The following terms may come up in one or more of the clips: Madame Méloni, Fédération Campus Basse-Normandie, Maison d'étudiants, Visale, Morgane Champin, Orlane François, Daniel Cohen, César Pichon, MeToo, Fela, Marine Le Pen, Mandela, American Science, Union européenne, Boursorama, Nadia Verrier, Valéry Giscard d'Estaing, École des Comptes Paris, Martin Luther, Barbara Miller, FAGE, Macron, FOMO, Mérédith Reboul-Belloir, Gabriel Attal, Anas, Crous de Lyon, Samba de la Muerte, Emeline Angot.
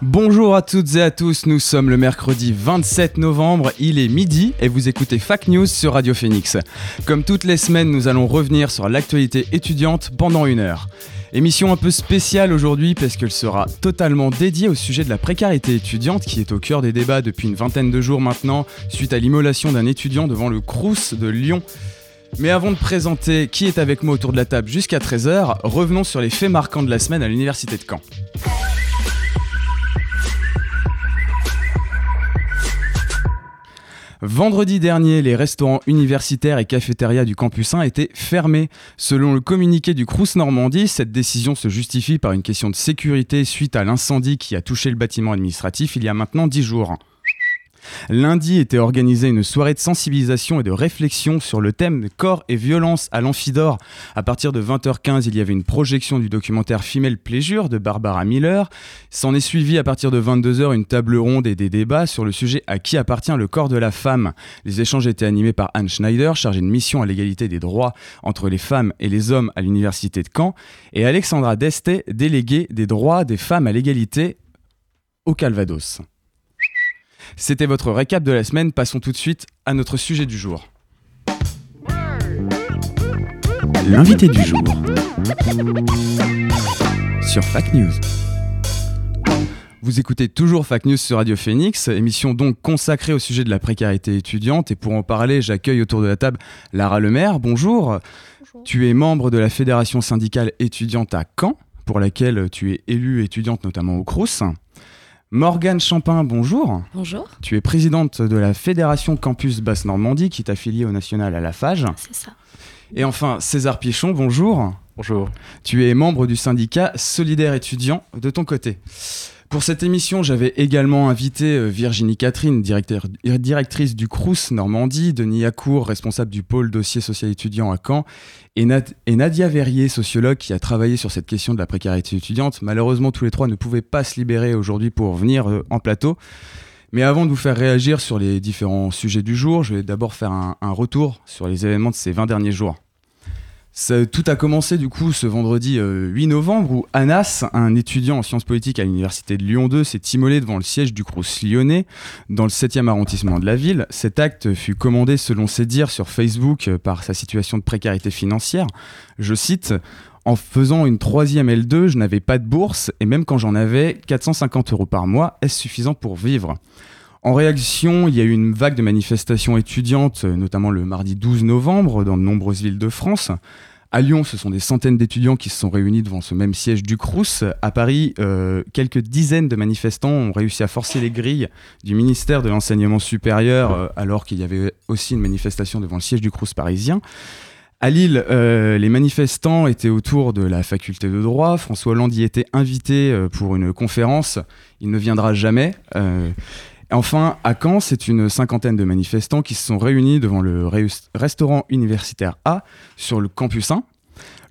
Bonjour à toutes et à tous, nous sommes le mercredi 27 novembre, il est midi et vous écoutez FAC News sur Radio Phoenix. Comme toutes les semaines, nous allons revenir sur l'actualité étudiante pendant une heure. Émission un peu spéciale aujourd'hui parce qu'elle sera totalement dédiée au sujet de la précarité étudiante qui est au cœur des débats depuis une vingtaine de jours maintenant suite à l'immolation d'un étudiant devant le Crous de Lyon. Mais avant de présenter qui est avec moi autour de la table jusqu'à 13h, revenons sur les faits marquants de la semaine à l'université de Caen. Vendredi dernier, les restaurants universitaires et cafétérias du campus 1 étaient fermés. Selon le communiqué du Crous Normandie, cette décision se justifie par une question de sécurité suite à l'incendie qui a touché le bâtiment administratif il y a maintenant 10 jours. Lundi était organisée une soirée de sensibilisation et de réflexion sur le thème de corps et violence à l'Amphidore. À partir de 20h15, il y avait une projection du documentaire Female Pleasure de Barbara Miller. S'en est suivi à partir de 22h une table ronde et des débats sur le sujet à qui appartient le corps de la femme. Les échanges étaient animés par Anne Schneider, chargée de mission à l'égalité des droits entre les femmes et les hommes à l'université de Caen, et Alexandra Desté, déléguée des droits des femmes à l'égalité au Calvados. C'était votre récap de la semaine, passons tout de suite à notre sujet du jour. L'invité du jour sur FAC News. Vous écoutez toujours FAC News sur Radio Phoenix, émission donc consacrée au sujet de la précarité étudiante. Et pour en parler, j'accueille autour de la table Lara Lemaire. Bonjour. Bonjour. Tu es membre de la Fédération syndicale étudiante à Caen, pour laquelle tu es élue étudiante notamment au Crous. Morgane Champin, bonjour. Bonjour. Tu es présidente de la Fédération Campus Basse-Normandie qui est affiliée au national à la FAGE. C'est ça. Et enfin, César Pichon, bonjour. Bonjour. Tu es membre du syndicat Solidaires étudiants de ton côté. Pour cette émission, j'avais également invité Virginie Catherine, directrice du Crous Normandie, Denis Accour, responsable du pôle dossier social étudiant à Caen, et Nadia Verrier, sociologue qui a travaillé sur cette question de la précarité étudiante. Malheureusement, tous les trois ne pouvaient pas se libérer aujourd'hui pour venir en plateau. Mais avant de vous faire réagir sur les différents sujets du jour, je vais d'abord faire un retour sur les événements de ces 20 derniers jours. Tout a commencé du coup ce vendredi 8 novembre où Anas, un étudiant en sciences politiques à l'université de Lyon 2, s'est immolé devant le siège du Crous lyonnais dans le 7e arrondissement de la ville. Cet acte fut commandé selon ses dires sur Facebook par sa situation de précarité financière. Je cite « En faisant une 3e L2, je n'avais pas de bourse et même quand j'en avais, 450 € par mois, est-ce suffisant pour vivre ?» En réaction, il y a eu une vague de manifestations étudiantes, notamment le mardi 12 novembre, dans de nombreuses villes de France. À Lyon, ce sont des centaines d'étudiants qui se sont réunis devant ce même siège du Crous. À Paris, quelques dizaines de manifestants ont réussi à forcer les grilles du ministère de l'Enseignement supérieur, alors qu'il y avait aussi une manifestation devant le siège du Crous parisien. À Lille, les manifestants étaient autour de la faculté de droit. François Hollande y était invité pour une conférence. Il ne viendra jamais. Enfin, à Caen, c'est une cinquantaine de manifestants qui se sont réunis devant le restaurant universitaire A sur le campus 1.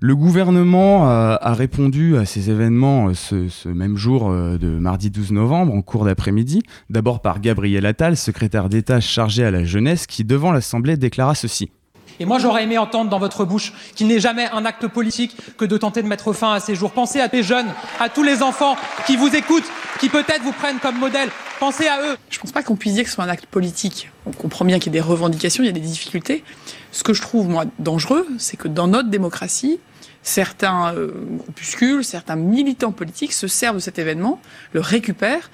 Le gouvernement a répondu à ces événements ce même jour de mardi 12 novembre, en cours d'après-midi, d'abord par Gabriel Attal, secrétaire d'État chargé à la jeunesse, qui devant l'Assemblée déclara ceci. Et moi, j'aurais aimé entendre dans votre bouche qu'il n'est jamais un acte politique que de tenter de mettre fin à ces jours. Pensez à ces jeunes, à tous les enfants qui vous écoutent, qui peut-être vous prennent comme modèle. Pensez à eux. Je ne pense pas qu'on puisse dire que ce soit un acte politique. On comprend bien qu'il y a des revendications, il y a des difficultés. Ce que je trouve, moi, dangereux, c'est que dans notre démocratie, certains groupuscules, certains militants politiques se servent de cet événement, le récupèrent.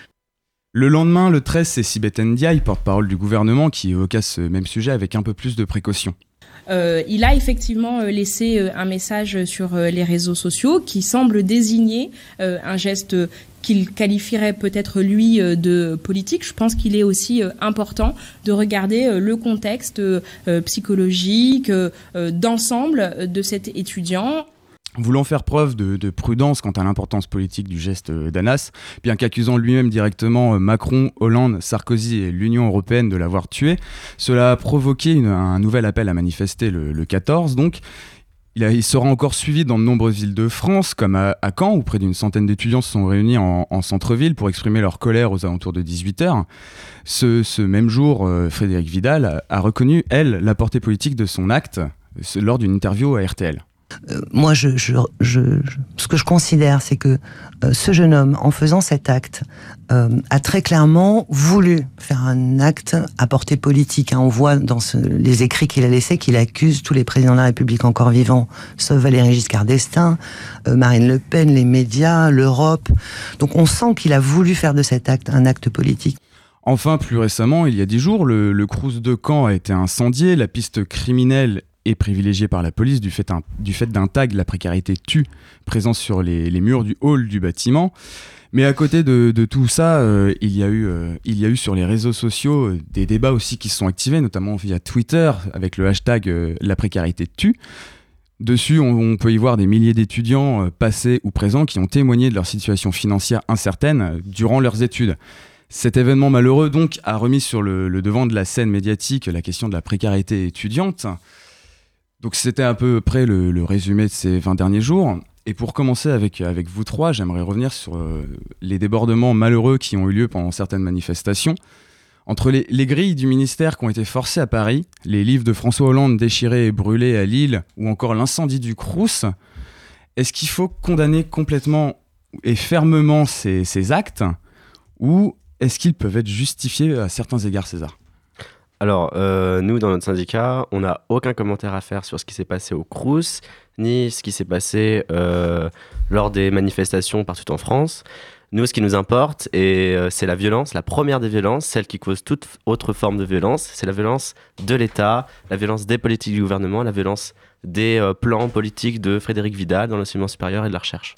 Le lendemain, le 13, c'est Sibeth Ndiaye, porte-parole du gouvernement, qui évoqua ce même sujet avec un peu plus de précaution. Il a effectivement laissé un message sur les réseaux sociaux qui semble désigner un geste qu'il qualifierait peut-être lui de politique. Je pense qu'il est aussi important de regarder le contexte psychologique d'ensemble de cet étudiant. Voulant faire preuve de prudence quant à l'importance politique du geste d'Anas, bien qu'accusant lui-même directement Macron, Hollande, Sarkozy et l'Union européenne de l'avoir tué, cela a provoqué un nouvel appel à manifester le 14, donc. Il sera encore suivi dans de nombreuses villes de France, comme à Caen, où près d'une centaine d'étudiants se sont réunis en centre-ville pour exprimer leur colère aux alentours de 18h. Ce même jour, Frédérique Vidal a reconnu, elle, la portée politique de son acte lors d'une interview à RTL. Moi, ce que je considère, c'est que ce jeune homme, en faisant cet acte, a très clairement voulu faire un acte à portée politique. On voit dans les écrits qu'il a laissés qu'il accuse tous les présidents de la République encore vivants, sauf Valéry Giscard d'Estaing, Marine Le Pen, les médias, l'Europe. Donc on sent qu'il a voulu faire de cet acte un acte politique. Enfin, plus récemment, il y a 10 jours, le Crous de Lyon a été incendié, la piste criminelle est privilégié par la police du fait d'un tag « La précarité tue » présent sur les murs du hall du bâtiment. Mais à côté de tout ça, il y a eu sur les réseaux sociaux des débats aussi qui se sont activés, notamment via Twitter, avec le hashtag « La précarité tue ». Dessus, on peut y voir des milliers d'étudiants passés ou présents qui ont témoigné de leur situation financière incertaine durant leurs études. Cet événement malheureux donc a remis sur le devant de la scène médiatique la question de la précarité étudiante. Donc c'était à peu près le résumé de ces 20 derniers jours. Et pour commencer avec vous trois, j'aimerais revenir sur les débordements malheureux qui ont eu lieu pendant certaines manifestations. Entre les grilles du ministère qui ont été forcées à Paris, les livres de François Hollande déchirés et brûlés à Lille, ou encore l'incendie du Crous, est-ce qu'il faut condamner complètement et fermement ces actes, ou est-ce qu'ils peuvent être justifiés à certains égards, César ? Alors, nous, dans notre syndicat, on n'a aucun commentaire à faire sur ce qui s'est passé au Crous, ni ce qui s'est passé lors des manifestations partout en France. Nous, ce qui nous importe, c'est la violence, la première des violences, celle qui cause toute autre forme de violence. C'est la violence de l'État, la violence des politiques du gouvernement, la violence des plans politiques de Frédérique Vidal dans l'enseignement supérieur et de la recherche.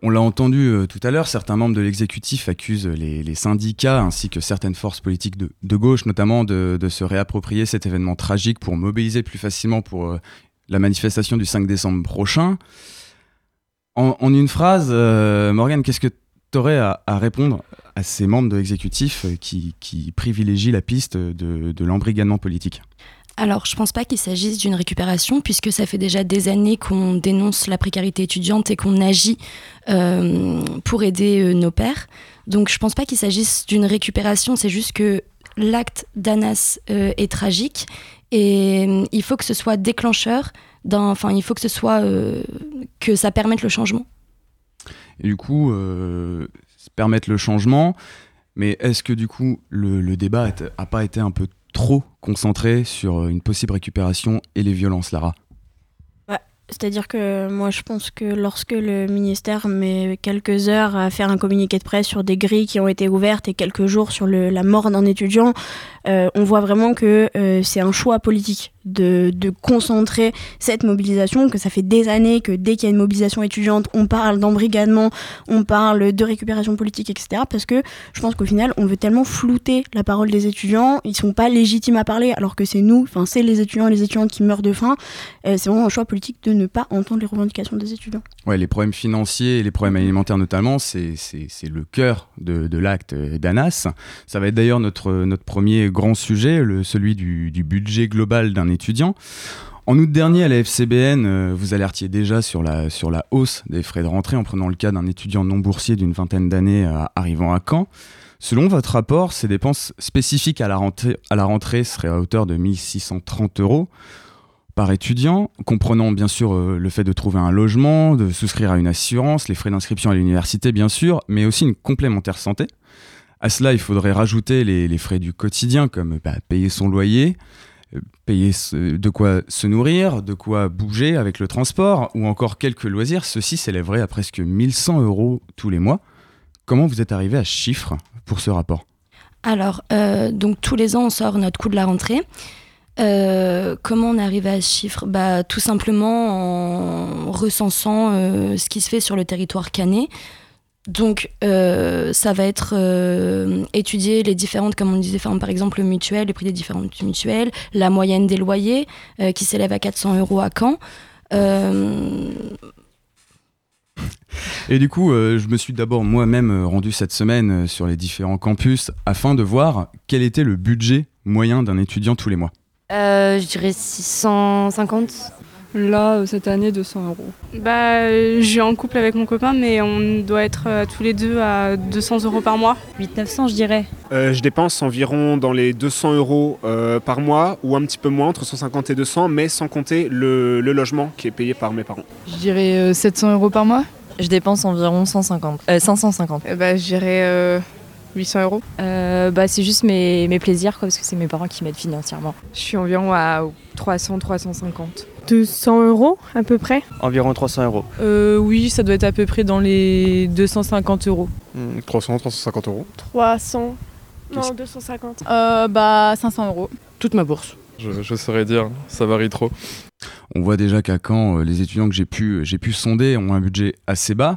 On l'a entendu tout à l'heure, certains membres de l'exécutif accusent les syndicats ainsi que certaines forces politiques de gauche notamment de se réapproprier cet événement tragique pour mobiliser plus facilement pour la manifestation du 5 décembre prochain. En une phrase, Morgane, qu'est-ce que tu aurais à répondre à ces membres de l'exécutif qui privilégient la piste de l'embrigadement politique ? Alors, je ne pense pas qu'il s'agisse d'une récupération, puisque ça fait déjà des années qu'on dénonce la précarité étudiante et qu'on agit pour aider nos pairs. Donc, je ne pense pas qu'il s'agisse d'une récupération, c'est juste que l'acte d'Anas est tragique et il faut que ce soit déclencheur, il faut que ce soit que ça permette le changement. Et du coup, permettre le changement, mais est-ce que du coup le débat n'a pas été un peu trop concentré sur une possible récupération et les violences, Lara? C'est-à-dire que moi je pense que lorsque le ministère met quelques heures à faire un communiqué de presse sur des grilles qui ont été ouvertes et quelques jours sur la mort d'un étudiant, on voit vraiment que c'est un choix politique de concentrer cette mobilisation, que ça fait des années que dès qu'il y a une mobilisation étudiante, on parle d'embrigadement, on parle de récupération politique, etc. Parce que je pense qu'au final, on veut tellement flouter la parole des étudiants, ils sont pas légitimes à parler alors que c'est nous, enfin c'est les étudiants et les étudiantes qui meurent de faim. C'est vraiment un choix politique de ne pas entendre les revendications des étudiants. Ouais, les problèmes financiers et les problèmes alimentaires notamment, c'est le cœur de l'acte d'Anas. Ça va être d'ailleurs notre premier grand sujet, celui du budget global d'un étudiant. En août dernier, à la FCBN, vous alertiez déjà sur la hausse des frais de rentrée en prenant le cas d'un étudiant non boursier d'une 20aine d'années arrivant à Caen. Selon votre rapport, ces dépenses spécifiques à la rentrée seraient à hauteur de 1 630 € par étudiant, comprenant bien sûr le fait de trouver un logement, de souscrire à une assurance, les frais d'inscription à l'université bien sûr, mais aussi une complémentaire santé. À cela, il faudrait rajouter les frais du quotidien comme payer son loyer, payer de quoi se nourrir, de quoi bouger avec le transport ou encore quelques loisirs. Ceci s'élèverait à presque 1 100 € tous les mois. Comment vous êtes arrivé à ce chiffre pour ce rapport ? Alors, donc tous les ans, on sort notre coût de la rentrée. Comment on arrive à ce chiffre ? Tout simplement en recensant ce qui se fait sur le territoire cannais. Donc, ça va être étudier les différentes, comme on disait, par exemple, mutuelles, le prix des différentes mutuelles, la moyenne des loyers qui s'élève à 400 € à Caen. Et du coup, je me suis d'abord moi-même rendu cette semaine sur les différents campus afin de voir quel était le budget moyen d'un étudiant tous les mois. Je dirais 650. Là, cette année, 200 €. Je suis en couple avec mon copain, mais on doit être tous les deux à 200 € par mois. 800-900, je dirais. Je dépense environ dans les 200 € par mois, ou un petit peu moins, entre 150 et 200, mais sans compter le logement qui est payé par mes parents. Je dirais 700 € par mois. Je dépense environ 550. Je dirais 800 €. C'est juste mes plaisirs, quoi, parce que c'est mes parents qui m'aident financièrement. Je suis environ à 300-350. 200 € à peu près. Environ 300 €. Oui, ça doit être à peu près dans les 250 €. 300-350 €. 300. Non, 250. 500 €. Toute ma bourse. Je saurais dire, ça varie trop. On voit déjà qu'à Caen, les étudiants que j'ai pu sonder ont un budget assez bas.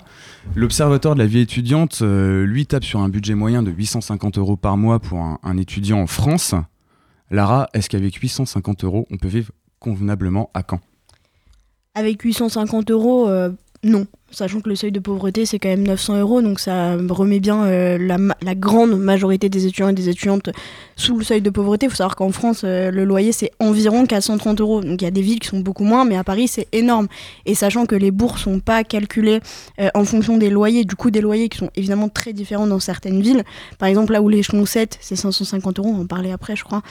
L'Observatoire de la vie étudiante, lui, tape sur un budget moyen de 850 € par mois pour un étudiant en France. Lara, est-ce qu'avec 850 €, on peut vivre convenablement à Caen ? Avec 850 €, non. Sachant que le seuil de pauvreté, c'est quand même 900 €, donc ça remet bien la grande majorité des étudiants et des étudiantes sous le seuil de pauvreté. Il faut savoir qu'en France, le loyer, c'est environ 430 €. Donc il y a des villes qui sont beaucoup moins, mais à Paris, c'est énorme. Et sachant que les bourses ne sont pas calculées en fonction des loyers, du coup des loyers qui sont évidemment très différents dans certaines villes. Par exemple, là où l'échelon 7, c'est 550 €, on va en parler après, je crois.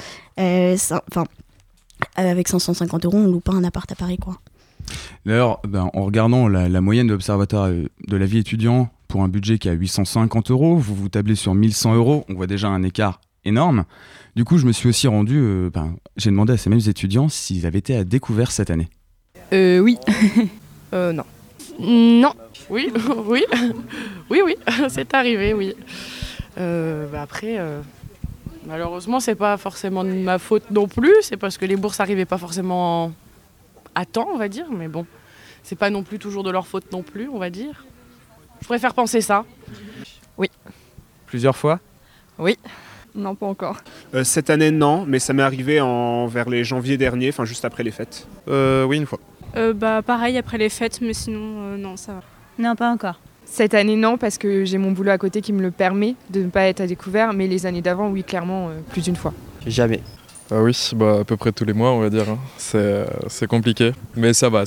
Avec 550 €, on ne loue pas un appart à Paris, quoi. D'ailleurs, en regardant la moyenne de l'Observatoire de la vie étudiante pour un budget qui est à 850 €, vous tablez sur 1100 €, on voit déjà un écart énorme. Du coup, je me suis aussi rendu, j'ai demandé à ces mêmes étudiants s'ils avaient été à découvert cette année. Oui. Non. Non. Oui, oui. Oui, c'est arrivé, oui. Après... Malheureusement, c'est pas forcément de ma faute non plus, c'est parce que les bourses arrivaient pas forcément à temps, on va dire, mais bon, c'est pas non plus toujours de leur faute non plus, on va dire. Je préfère penser ça. Oui. Plusieurs fois ? Oui. Non, pas encore. Cette année, non, mais ça m'est arrivé vers les janvier dernier, enfin juste après les fêtes. Oui, une fois. Pareil, après les fêtes, mais sinon, non, ça va. Non, pas encore. Cette année, non, parce que j'ai mon boulot à côté qui me le permet de ne pas être à découvert, mais les années d'avant, oui, clairement, plus d'une fois. Jamais. Oui, à peu près tous les mois, on va dire. Hein. C'est compliqué, mais ça va.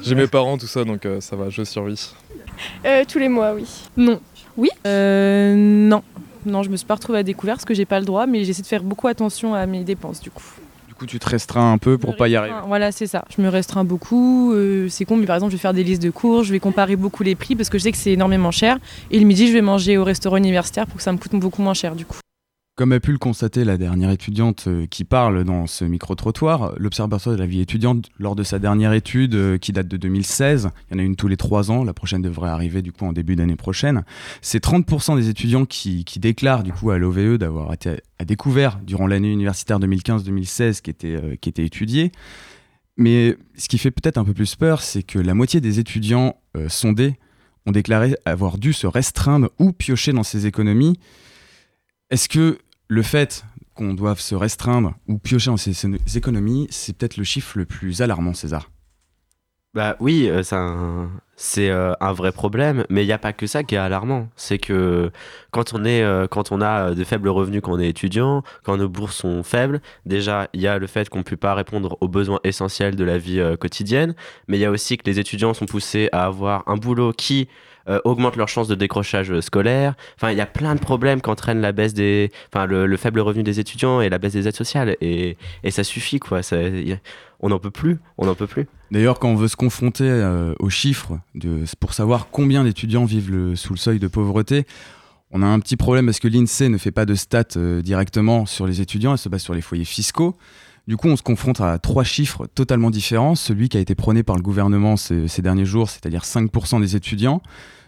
J'ai mes parents, tout ça, donc ça va, je survis. Tous les mois, oui. Non. Oui ? Non. Non, je me suis pas retrouvée à découvert parce que j'ai pas le droit, mais j'essaie de faire beaucoup attention à mes dépenses, du coup. Coup, tu te restreins un peu pour pas y arriver. Voilà, c'est ça. Je me restreins beaucoup. C'est con, mais par exemple, je vais faire des listes de cours, je vais comparer beaucoup les prix parce que je sais que c'est énormément cher. Et le midi, je vais manger au restaurant universitaire pour que ça me coûte beaucoup moins cher, du coup. Comme a pu le constater la dernière étudiante qui parle dans ce micro-trottoir, l'Observatoire de la vie étudiante, lors de sa dernière étude qui date de 2016, il y en a une tous les 3 ans, la prochaine devrait arriver du coup en début d'année prochaine, c'est 30% des étudiants qui déclarent du coup à l'OVE d'avoir été à découvert durant l'année universitaire 2015-2016 qui était étudiée. Mais ce qui fait peut-être un peu plus peur, c'est que la moitié des étudiants sondés ont déclaré avoir dû se restreindre ou piocher dans ces économies. Est-ce que le fait qu'on doive se restreindre ou piocher dans ces économies, c'est peut-être le chiffre le plus alarmant, César ? Oui, c'est un vrai problème, mais il n'y a pas que ça qui est alarmant. C'est que quand on a de faibles revenus quand on est étudiant, quand nos bourses sont faibles, déjà, il y a le fait qu'on ne peut pas répondre aux besoins essentiels de la vie quotidienne, mais il y a aussi que les étudiants sont poussés à avoir un boulot qui... augmentent leurs chances de décrochage scolaire. Enfin, il y a plein de problèmes qu'entraîne la baisse le faible revenu des étudiants et la baisse des aides sociales. Et ça suffit, quoi. On n'en peut plus. D'ailleurs, quand on veut se confronter aux chiffres pour savoir combien d'étudiants vivent sous le seuil de pauvreté, on a un petit problème parce que l'INSEE ne fait pas de stats directement sur les étudiants. Elle se base sur les foyers fiscaux. Du coup, on se confronte à 3 chiffres totalement différents. Celui qui a été prôné par le gouvernement ces derniers jours, c'est-à-dire 5% des étudiants.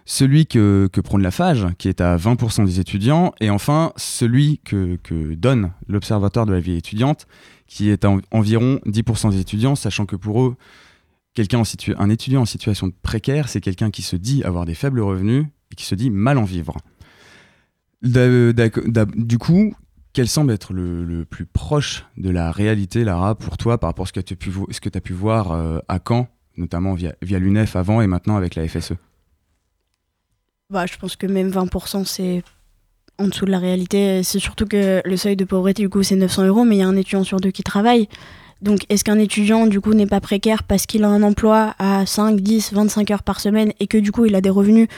Celui que prône la FAGE, qui est à 20% des étudiants. Et enfin, celui que donne l'Observatoire de la vie étudiante, qui est à environ 10% des étudiants, sachant que pour eux, un étudiant en situation précaire, c'est quelqu'un qui se dit avoir des faibles revenus et qui se dit mal en vivre. Du coup... Quel semble être le plus proche de la réalité, Lara, pour toi, par rapport à ce que tu as pu voir à Caen notamment via l'UNEF avant et maintenant avec la FSE? Je pense que même 20%, c'est en dessous de la réalité. C'est surtout que le seuil de pauvreté, du coup, c'est 900 €, mais il y a un étudiant sur deux qui travaille. Donc, est-ce qu'un étudiant, du coup, n'est pas précaire parce qu'il a un emploi à 5, 10, 25 heures par semaine et que, du coup, il a des revenus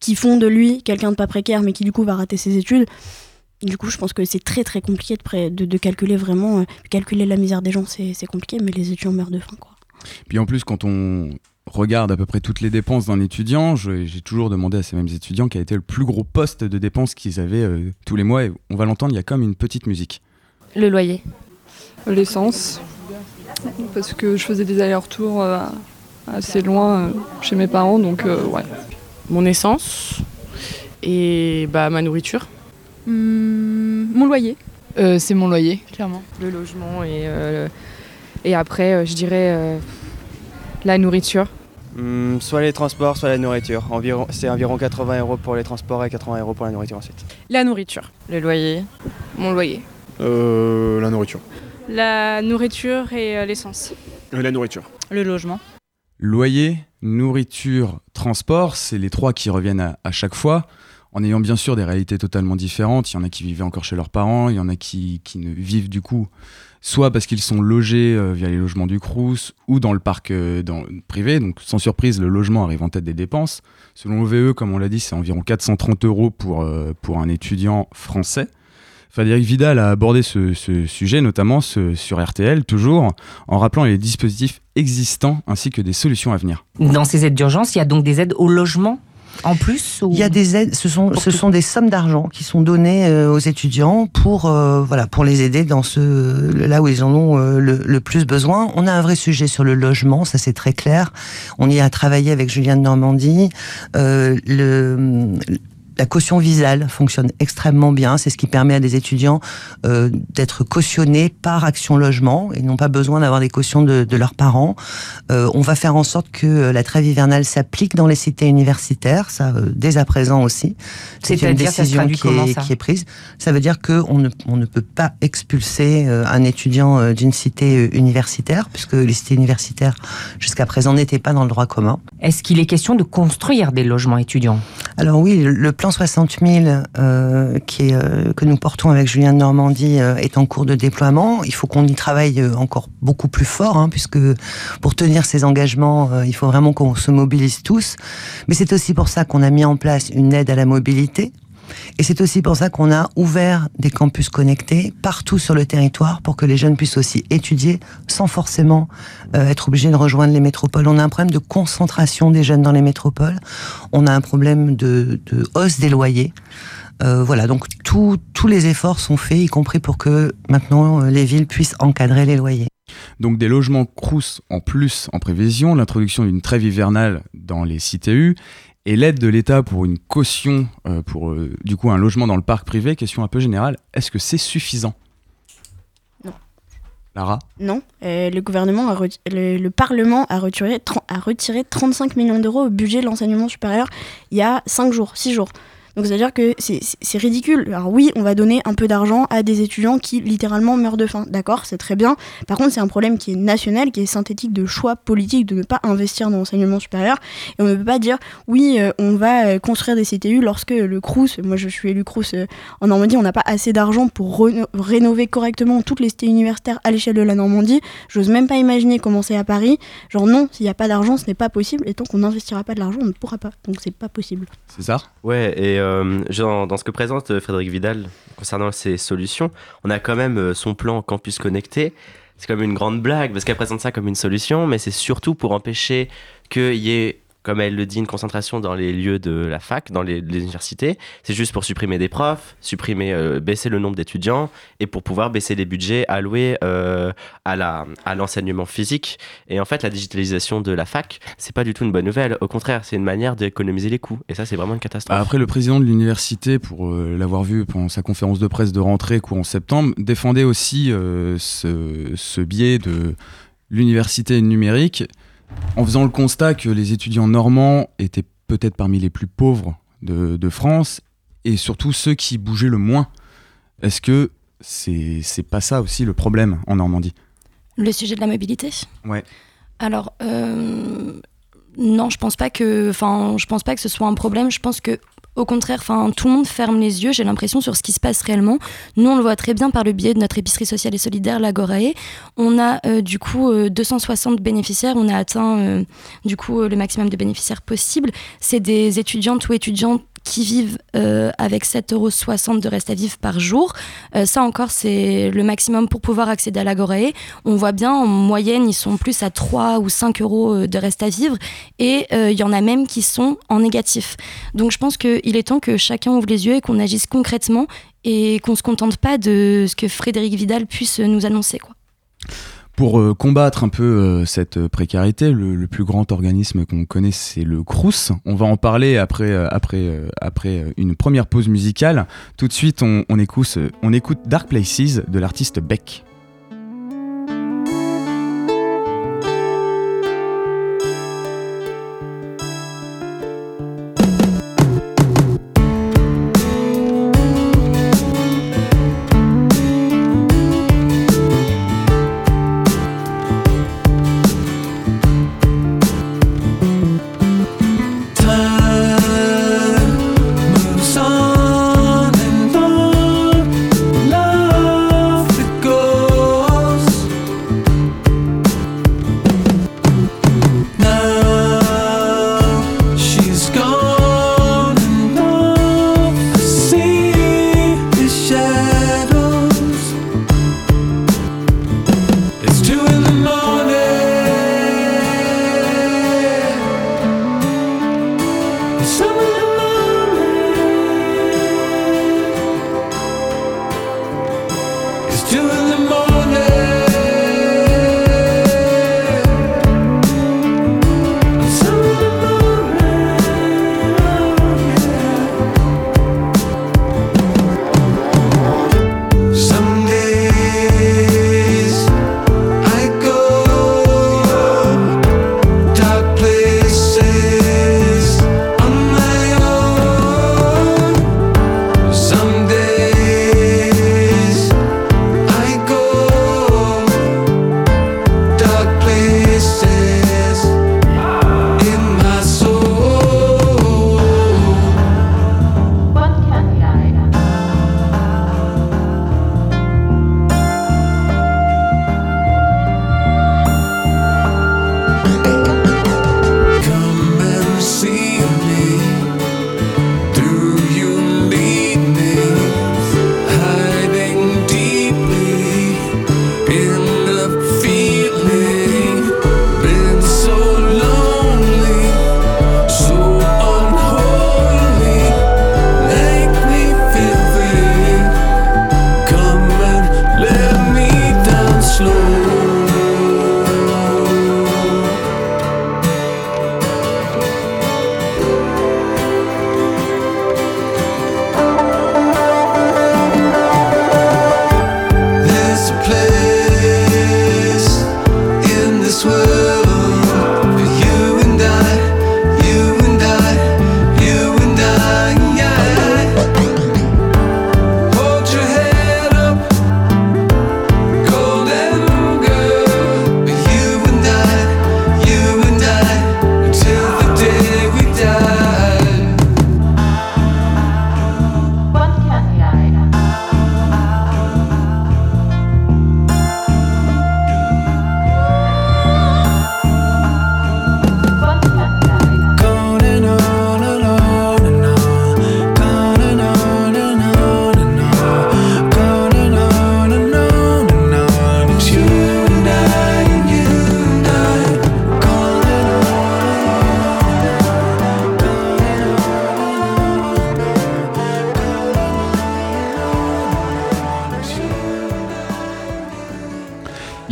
qui font de lui quelqu'un de pas précaire, mais qui, du coup, va rater ses études? Du coup, je pense que c'est très, très compliqué de calculer vraiment. Calculer la misère des gens, c'est compliqué, mais les étudiants meurent de faim, quoi. Puis, en plus, quand on regarde à peu près toutes les dépenses d'un étudiant, j'ai toujours demandé à ces mêmes étudiants quel était le plus gros poste de dépenses qu'ils avaient tous les mois. Et on va l'entendre, il y a comme une petite musique. Le loyer. L'essence. Parce que je faisais des allers-retours assez loin chez mes parents, donc ouais. Mon essence et ma nourriture. Mon loyer. C'est mon loyer, clairement. Le logement et après, je dirais... La nourriture. Soit les transports, soit la nourriture. C'est environ 80 € pour les transports et 80 € pour la nourriture ensuite. La nourriture. Le loyer. Mon loyer. La nourriture. La nourriture et l'essence. La nourriture. Le logement. Loyer, nourriture, transport, c'est les trois qui reviennent à chaque fois, en ayant bien sûr des réalités totalement différentes. Il y en a qui vivaient encore chez leurs parents, il y en a qui ne vivent du coup... soit parce qu'ils sont logés via les logements du Crous ou dans le parc privé. Donc, sans surprise, le logement arrive en tête des dépenses. Selon l'OVE, comme on l'a dit, c'est environ 430 € pour un étudiant français. Frédérique Vidal a abordé ce sujet, notamment sur RTL, toujours en rappelant les dispositifs existants ainsi que des solutions à venir. Dans ces aides d'urgence, il y a donc des aides au logement en plus ou... Il y a des aides, ce sont des sommes d'argent qui sont données aux étudiants pour les aider dans là où ils en ont le plus besoin. On a un vrai sujet sur le logement, ça c'est très clair. On y a travaillé avec Julien de Normandie. La caution visale fonctionne extrêmement bien. C'est ce qui permet à des étudiants d'être cautionnés par Action Logement. Ils n'ont pas besoin d'avoir des cautions de leurs parents. On va faire en sorte que la trêve hivernale s'applique dans les cités universitaires, ça dès à présent aussi. C'est une décision qui est prise. Ça veut dire qu'on ne peut pas expulser un étudiant d'une cité universitaire, puisque les cités universitaires jusqu'à présent n'étaient pas dans le droit commun. Est-ce qu'il est question de construire des logements étudiants? Alors oui, le plan 60 000 que nous portons avec Julien de Normandie est en cours de déploiement. Il faut qu'on y travaille encore beaucoup plus fort, puisque pour tenir ces engagements, il faut vraiment qu'on se mobilise tous. Mais c'est aussi pour ça qu'on a mis en place une aide à la mobilité. Et c'est aussi pour ça qu'on a ouvert des campus connectés partout sur le territoire pour que les jeunes puissent aussi étudier sans forcément être obligés de rejoindre les métropoles. On a un problème de concentration des jeunes dans les métropoles. On a un problème de hausse des loyers. Donc tous les efforts sont faits, y compris pour que maintenant les villes puissent encadrer les loyers. Donc des logements Crous en plus en prévision, l'introduction d'une trêve hivernale dans les CTU, et l'aide de l'État pour une caution, pour un logement dans le parc privé. Question un peu générale, est-ce que c'est suffisant? Non. Lara? Non. Le Parlement a retiré 35 millions € au budget de l'enseignement supérieur il y a 6 jours. Donc c'est-à-dire que c'est ridicule. Alors oui, on va donner un peu d'argent à des étudiants qui littéralement meurent de faim. D'accord, c'est très bien. Par contre, c'est un problème qui est national, qui est synthétique de choix politique de ne pas investir dans l'enseignement supérieur. Et on ne peut pas dire, oui, on va construire des CTU lorsque le Crous, moi je suis élu Crous en Normandie, on n'a pas assez d'argent pour rénover correctement toutes les cités universitaires à l'échelle de la Normandie. J'ose même pas imaginer comment c'est à Paris. Genre non, s'il n'y a pas d'argent, ce n'est pas possible. Et tant qu'on n'investira pas de l'argent, on ne pourra pas. Donc c'est pas possible. C'est ça? Ouais, et dans ce que présente Frédérique Vidal concernant ces solutions, on a quand même son plan Campus Connecté. C'est comme une grande blague parce qu'elle présente ça comme une solution, mais c'est surtout pour empêcher qu'il y ait, comme elle le dit, une concentration dans les lieux de la fac, dans les universités. C'est juste pour supprimer des profs, baisser le nombre d'étudiants et pour pouvoir baisser les budgets alloués à l'enseignement physique. Et en fait, la digitalisation de la fac, c'est pas du tout une bonne nouvelle. Au contraire, c'est une manière d'économiser les coûts. Et ça, c'est vraiment une catastrophe. Après, le président de l'université, pour l'avoir vu pendant sa conférence de presse de rentrée courant septembre, défendait aussi ce biais de l'université numérique, en faisant le constat que les étudiants normands étaient peut-être parmi les plus pauvres de France et surtout ceux qui bougeaient le moins. Est-ce que c'est pas ça aussi le problème en Normandie? Le sujet de la mobilité? Ouais. Alors, non, je pense pas que ce soit un problème. Je pense que au contraire, tout le monde ferme les yeux, j'ai l'impression, sur ce qui se passe réellement. Nous, on le voit très bien par le biais de notre épicerie sociale et solidaire, l'Agorae. On a 260 bénéficiaires, on a atteint le maximum de bénéficiaires possible. C'est des étudiantes ou étudiants qui vivent avec 7,60 € de reste à vivre par jour. Ça encore, c'est le maximum pour pouvoir accéder à l'Agorae. On voit bien, en moyenne, ils sont plus à 3 ou 5 € de reste à vivre. Et il y en a même qui sont en négatif. Donc je pense qu'il est temps que chacun ouvre les yeux et qu'on agisse concrètement et qu'on ne se contente pas de ce que Frédérique Vidal puisse nous annoncer, quoi. Pour combattre un peu cette précarité, le plus grand organisme qu'on connaît, c'est le Crous. On va en parler après une première pause musicale. Tout de suite, on écoute Dark Places de l'artiste Beck.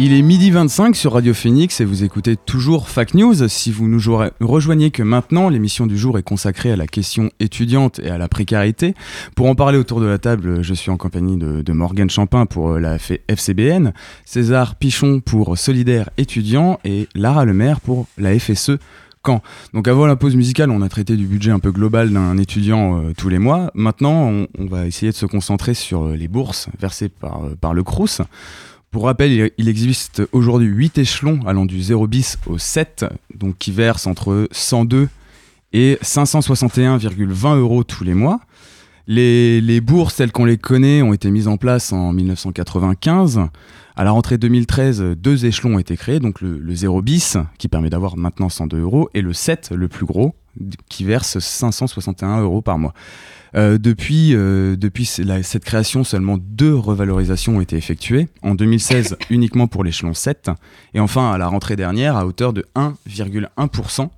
Il est 12h25 sur Radio Phoenix et vous écoutez toujours FAC News. Si vous nous rejoignez que maintenant, l'émission du jour est consacrée à la question étudiante et à la précarité. Pour en parler autour de la table, je suis en compagnie de Morgane Champin pour la FCBN, César Pichon pour Solidaires étudiants et Lara Lemaire pour la FSE Caen. Donc avant la pause musicale, on a traité du budget un peu global d'un étudiant tous les mois. Maintenant, on va essayer de se concentrer sur les bourses versées par le Crous. Pour rappel, il existe aujourd'hui 8 échelons allant du 0 bis au 7, donc qui versent entre 102 et 561,20 € tous les mois. Les bourses, telles qu'on les connaît, ont été mises en place en 1995. À la rentrée 2013, 2 échelons ont été créés, donc le 0 bis, qui permet d'avoir maintenant 102 €, et le 7, le plus gros, qui verse 561 € par mois. Depuis cette création, seulement 2 revalorisations ont été effectuées. En 2016, uniquement pour l'échelon 7. Et enfin, à la rentrée dernière, à hauteur de 1,1%.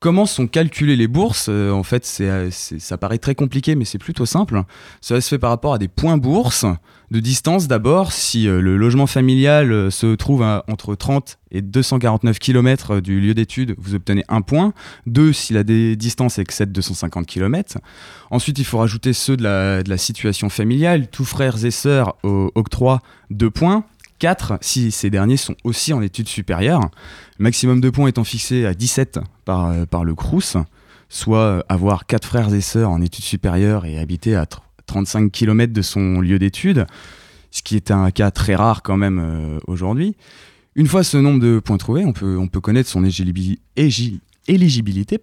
Comment sont calculées les bourses ? En fait, ça paraît très compliqué, mais c'est plutôt simple. Cela se fait par rapport à des points bourses de distance. D'abord, si le logement familial se trouve entre 30 et 249 km du lieu d'études, vous obtenez 1 point. 2, si la distance excède 250 km. Ensuite, il faut rajouter ceux de la situation familiale. Tous frères et sœurs octroient 2 points. 4 si ces derniers sont aussi en études supérieures, maximum de points étant fixé à 17 par le Crous, soit avoir 4 frères et sœurs en études supérieures et habiter à 35 km de son lieu d'études, ce qui est un cas très rare quand même aujourd'hui. Une fois ce nombre de points trouvés, on peut connaître son éligibilité,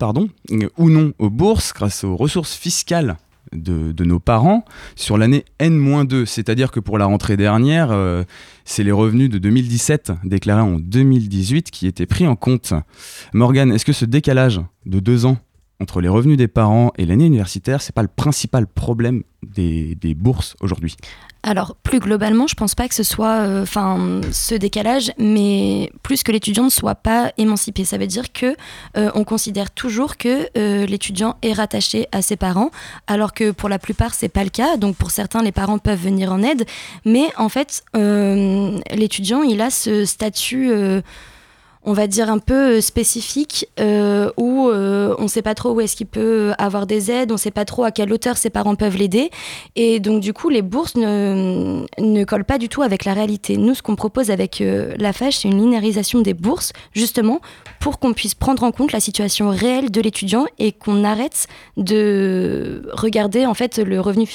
ou non aux bourses grâce aux ressources fiscales de nos parents sur l'année N-2, c'est-à-dire que pour la rentrée dernière, c'est les revenus de 2017 déclarés en 2018 qui étaient pris en compte. Morgane, est-ce que ce décalage de 2 ans entre les revenus des parents et l'année universitaire, c'est pas le principal problème des bourses aujourd'hui ? Alors, plus globalement, je pense pas que ce soit ce décalage, mais plus que l'étudiant ne soit pas émancipé. Ça veut dire qu'on considère toujours que l'étudiant est rattaché à ses parents, alors que pour la plupart, c'est pas le cas. Donc, pour certains, les parents peuvent venir en aide. Mais en fait, l'étudiant, il a ce statut... on va dire un peu spécifique, où on ne sait pas trop où est-ce qu'il peut avoir des aides, on ne sait pas trop à quelle hauteur ses parents peuvent l'aider. Et donc du coup, les bourses ne collent pas du tout avec la réalité. Nous, ce qu'on propose avec la FAGE, c'est une linéarisation des bourses, justement, pour qu'on puisse prendre en compte la situation réelle de l'étudiant et qu'on arrête de regarder en fait, les revenus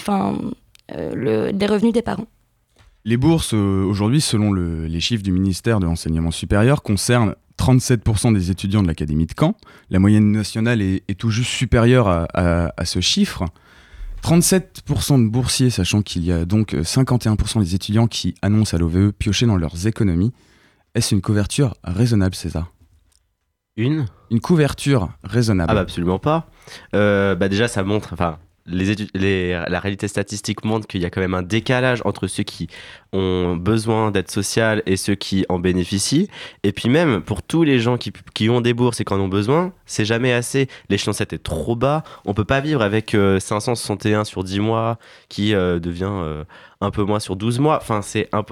des parents. Les bourses, aujourd'hui, selon les chiffres du ministère de l'Enseignement supérieur, concernent 37% des étudiants de l'Académie de Caen. La moyenne nationale est tout juste supérieure à ce chiffre. 37% de boursiers, sachant qu'il y a donc 51% des étudiants qui annoncent à l'OVE piocher dans leurs économies. Est-ce une couverture raisonnable, César ? Une couverture raisonnable. Ah bah absolument pas. Déjà, ça montre... La réalité statistique montre qu'il y a quand même un décalage entre ceux qui ont besoin d'aide sociale et ceux qui en bénéficient. Et puis même, pour tous les gens qui ont des bourses et qui en ont besoin, c'est jamais assez. L'échelon 7 est trop bas. On peut pas vivre avec 561 sur 10 mois qui devient un peu moins sur 12 mois. Enfin,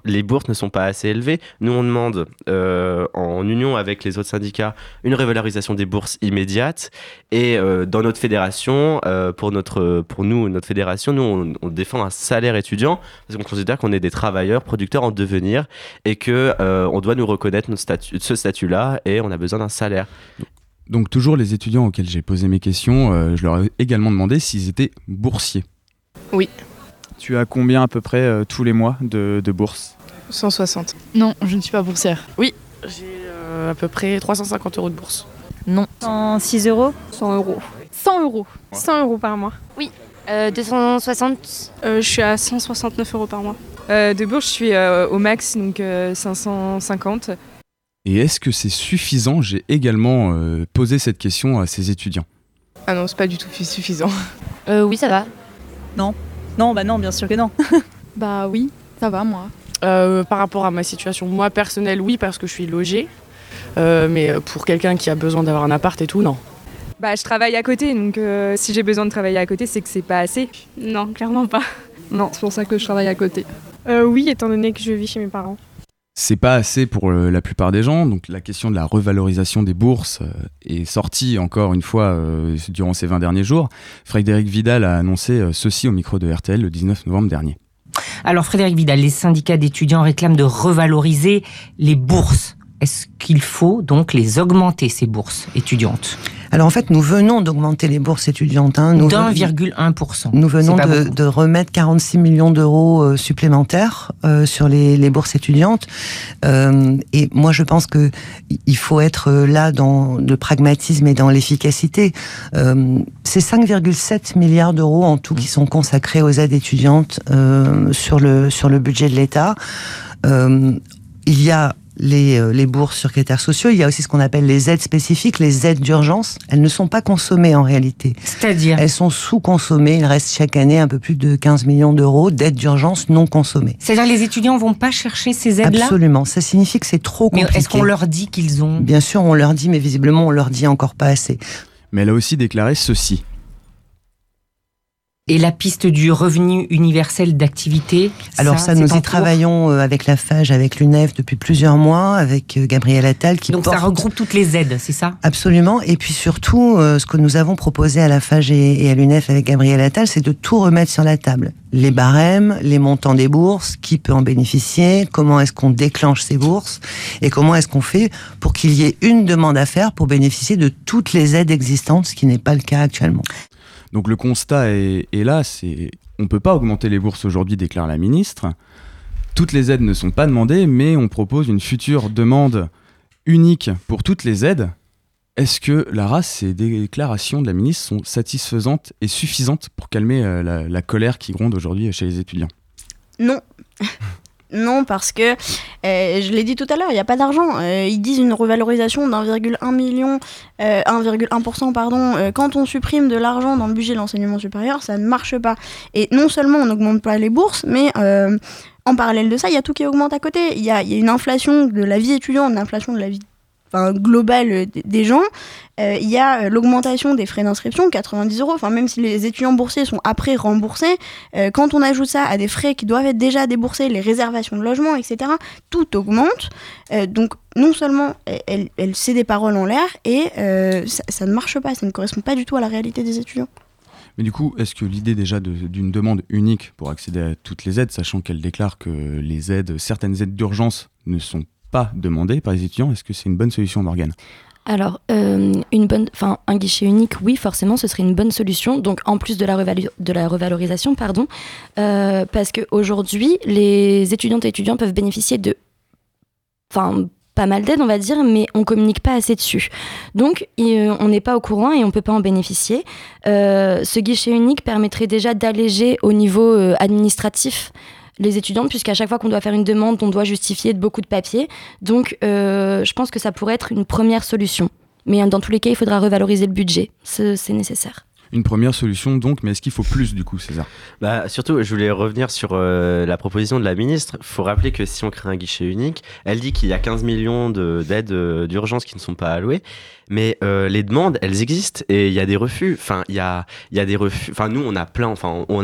les bourses ne sont pas assez élevées. Nous, on demande, en union avec les autres syndicats, une revalorisation des bourses immédiates. Et dans notre fédération, notre fédération, nous, on défend un salaire étudiant parce qu'on considère qu'on est des travailleurs, producteurs en devenir et qu'on doit nous reconnaître ce statut-là et on a besoin d'un salaire. Donc toujours les étudiants auxquels j'ai posé mes questions, je leur ai également demandé s'ils étaient boursiers. Oui. Tu as combien à peu près tous les mois de bourse ? 160. Non, je ne suis pas boursière. Oui, j'ai à peu près 350 € de bourse. Non. 106 €. 100 €. 100 €. Ouais. 100 € par mois. Oui. 260. Je suis à 169 € par mois. De bourse, je suis au max, donc 550. Et est-ce que c'est suffisant ? J'ai également posé cette question à ces étudiants. Ah non, c'est pas du tout suffisant. Oui, ça va. Non. Non, bah non, bien sûr que non. Bah oui, ça va, moi. Par rapport à ma situation, moi, personnelle, oui, parce que je suis logée. Mais pour quelqu'un qui a besoin d'avoir un appart et tout, non. Bah, je travaille à côté, donc si j'ai besoin de travailler à côté, c'est que c'est pas assez. Non, clairement pas. Non, c'est pour ça que je travaille à côté. Oui, étant donné que je vis chez mes parents. C'est pas assez pour la plupart des gens, donc la question de la revalorisation des bourses est sortie encore une fois durant ces 20 derniers jours. Frédérique Vidal a annoncé ceci au micro de RTL le 19 novembre dernier. Alors Frédérique Vidal, les syndicats d'étudiants réclament de revaloriser les bourses. Est-ce qu'il faut donc les augmenter, ces bourses étudiantes ? Alors en fait, nous venons d'augmenter les bourses étudiantes. Hein. D'1,1%. Nous venons de remettre 46 millions d'euros supplémentaires sur les bourses étudiantes. Et moi, je pense que il faut être là dans le pragmatisme et dans l'efficacité. C'est 5,7 milliards d'euros en tout qui sont consacrés aux aides étudiantes sur le budget de l'État. Il y a les bourses sur critères sociaux, il y a aussi ce qu'on appelle les aides spécifiques, les aides d'urgence. Elles ne sont pas consommées en réalité. C'est-à-dire ? Elles sont sous-consommées. Il reste chaque année un peu plus de 15 millions d'euros d'aides d'urgence non consommées. C'est-à-dire que les étudiants ne vont pas chercher ces aides-là ? Absolument. Ça signifie que c'est trop compliqué. Mais est-ce qu'on leur dit qu'ils ont ? Bien sûr, on leur dit, mais visiblement, on leur dit encore pas assez. Mais elle a aussi déclaré ceci. Et la piste du revenu universel d'activité ? Alors ça, nous y travaillons avec la FAGE, avec l'UNEF depuis plusieurs mois, avec Gabriel Attal qui porte... Donc ça regroupe toutes les aides, c'est ça ? Absolument, et puis surtout, ce que nous avons proposé à la FAGE et à l'UNEF avec Gabriel Attal, c'est de tout remettre sur la table. Les barèmes, les montants des bourses, qui peut en bénéficier, comment est-ce qu'on déclenche ces bourses, et comment est-ce qu'on fait pour qu'il y ait une demande à faire pour bénéficier de toutes les aides existantes, ce qui n'est pas le cas actuellement. Donc le constat est là, c'est on ne peut pas augmenter les bourses aujourd'hui, déclare la ministre. Toutes les aides ne sont pas demandées, mais on propose une future demande unique pour toutes les aides. Est-ce que, Lara, ces déclarations de la ministre sont satisfaisantes et suffisantes pour calmer la colère qui gronde aujourd'hui chez les étudiants ? Non. Non, parce que, je l'ai dit tout à l'heure, il n'y a pas d'argent. Ils disent une revalorisation d'1,1%. Quand on supprime de l'argent dans le budget de l'enseignement supérieur, ça ne marche pas. Et non seulement on n'augmente pas les bourses, mais en parallèle de ça, il y a tout qui augmente à côté. Il y a une inflation de la vie étudiante, une inflation de la vie globale des gens. Il y a l'augmentation des frais d'inscription, 90 €. Enfin, même si les étudiants boursiers sont après remboursés, quand on ajoute ça à des frais qui doivent être déjà déboursés, les réservations de logements, etc., tout augmente. Donc, non seulement elle sait des paroles en l'air, et ça ne marche pas, ça ne correspond pas du tout à la réalité des étudiants. Mais du coup, est-ce que l'idée déjà d'une demande unique pour accéder à toutes les aides, sachant qu'elle déclare que certaines aides d'urgence ne sont pas demandées par les étudiants, est-ce que c'est une bonne solution, Morgane ? Alors, un guichet unique, oui, forcément, ce serait une bonne solution. Donc, en plus de la revalorisation, parce qu'aujourd'hui, les étudiantes et étudiants peuvent bénéficier de... pas mal d'aides, on va dire, mais on communique pas assez dessus. Donc, on n'est pas au courant et on peut pas en bénéficier. Ce guichet unique permettrait déjà d'alléger au niveau administratif les étudiantes, puisqu'à chaque fois qu'on doit faire une demande, on doit justifier de beaucoup de papiers. Donc, je pense que ça pourrait être une première solution. Mais dans tous les cas, il faudra revaloriser le budget. C'est nécessaire. Une première solution donc, mais est-ce qu'il faut plus du coup, César ? Surtout, je voulais revenir sur la proposition de la ministre. Il faut rappeler que si on crée un guichet unique, elle dit qu'il y a 15 millions d'aides d'urgence qui ne sont pas allouées, mais les demandes, elles existent et il y a des refus. Enfin, il y a des refus. Enfin, nous, on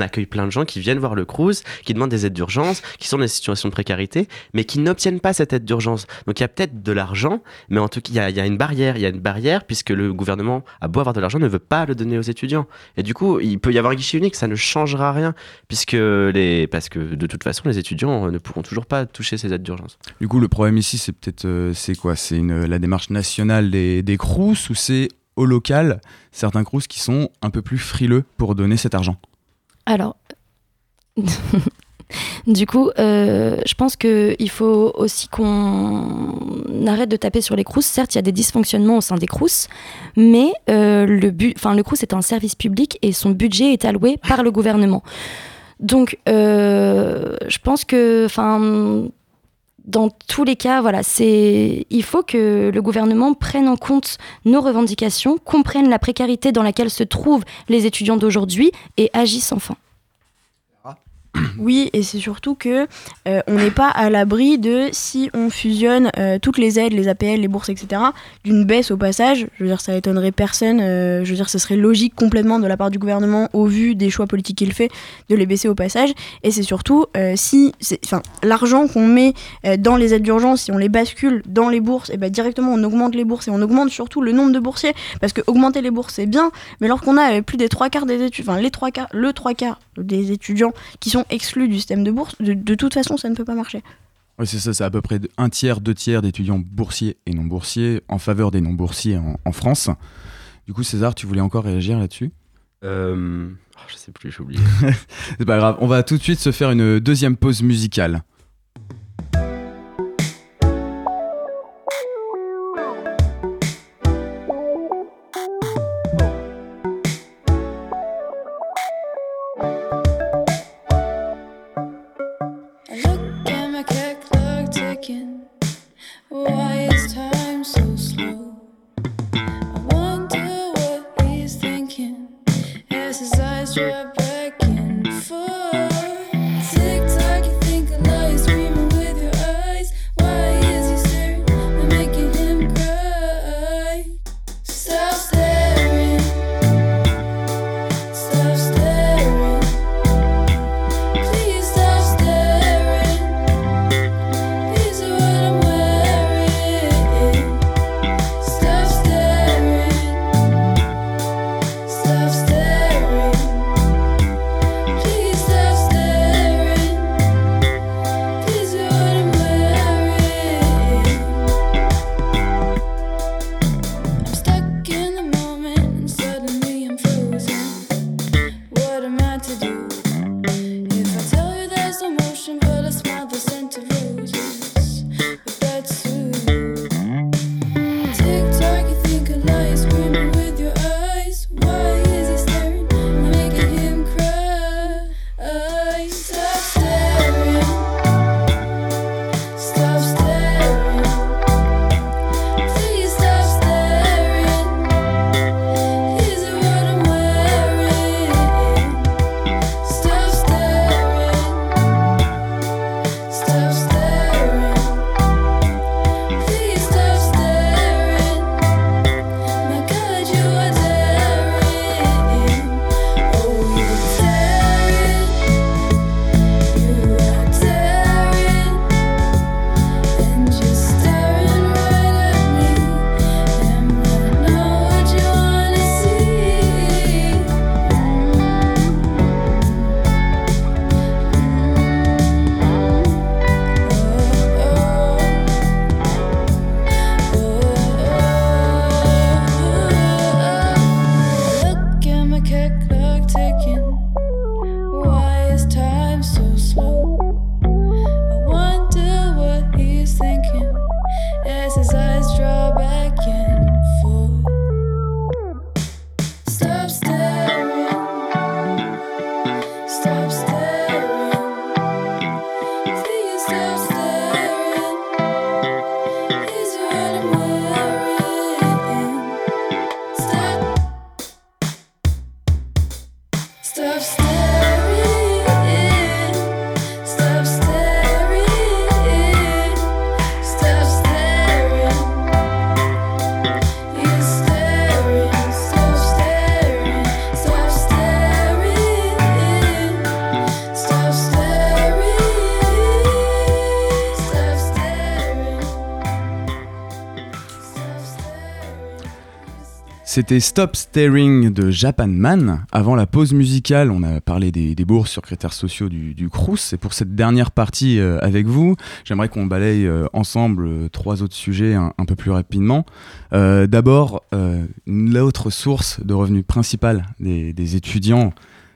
accueille plein de gens qui viennent voir le Crous, qui demandent des aides d'urgence, qui sont dans des situations de précarité, mais qui n'obtiennent pas cette aide d'urgence. Donc, il y a peut-être de l'argent, mais en tout cas, il y a une barrière. Il y a une barrière puisque le gouvernement a beau avoir de l'argent, ne veut pas le donner aux étudiants. Et du coup, il peut y avoir un guichet unique, ça ne changera rien, parce que de toute façon, les étudiants ne pourront toujours pas toucher ces aides d'urgence. Du coup, le problème ici, c'est peut-être, c'est quoi ? C'est la démarche nationale des Crous, ou c'est au local, certains Crous qui sont un peu plus frileux pour donner cet argent ? Alors... Du coup, je pense qu'il faut aussi qu'on arrête de taper sur les Crous. Certes, il y a des dysfonctionnements au sein des Crous, mais le Crous est un service public et son budget est alloué par le gouvernement. Donc, je pense que... Dans tous les cas, il faut que le gouvernement prenne en compte nos revendications, comprenne la précarité dans laquelle se trouvent les étudiants d'aujourd'hui et agisse enfin. Oui, et c'est surtout que on n'est pas à l'abri de, si on fusionne toutes les aides, les APL, les bourses, etc., d'une baisse au passage. Je veux dire, ça étonnerait personne. Je veux dire, ce serait logique complètement de la part du gouvernement, au vu des choix politiques qu'il fait, de les baisser au passage. Et c'est surtout l'argent qu'on met dans les aides d'urgence, si on les bascule dans les bourses, et ben directement on augmente les bourses et on augmente surtout le nombre de boursiers, parce que augmenter les bourses c'est bien, mais lorsqu'on a plus des trois quarts des études, le trois quarts des étudiants qui sont exclus du système de bourse, de toute façon, ça ne peut pas marcher. Oui, c'est ça, c'est à peu près 1/3, 2/3 d'étudiants boursiers et non boursiers en faveur des non boursiers en France. Du coup, César, tu voulais encore réagir là-dessus ? Je sais plus, j'ai oublié. C'est pas grave, on va tout de suite se faire une deuxième pause musicale. C'était Stop Staring de Japan Man. Avant la pause musicale, on a parlé des bourses sur critères sociaux du Crous. Et pour cette dernière partie avec vous, j'aimerais qu'on balaye ensemble trois autres sujets un peu plus rapidement. D'abord, l'autre source de revenus principale des étudiants,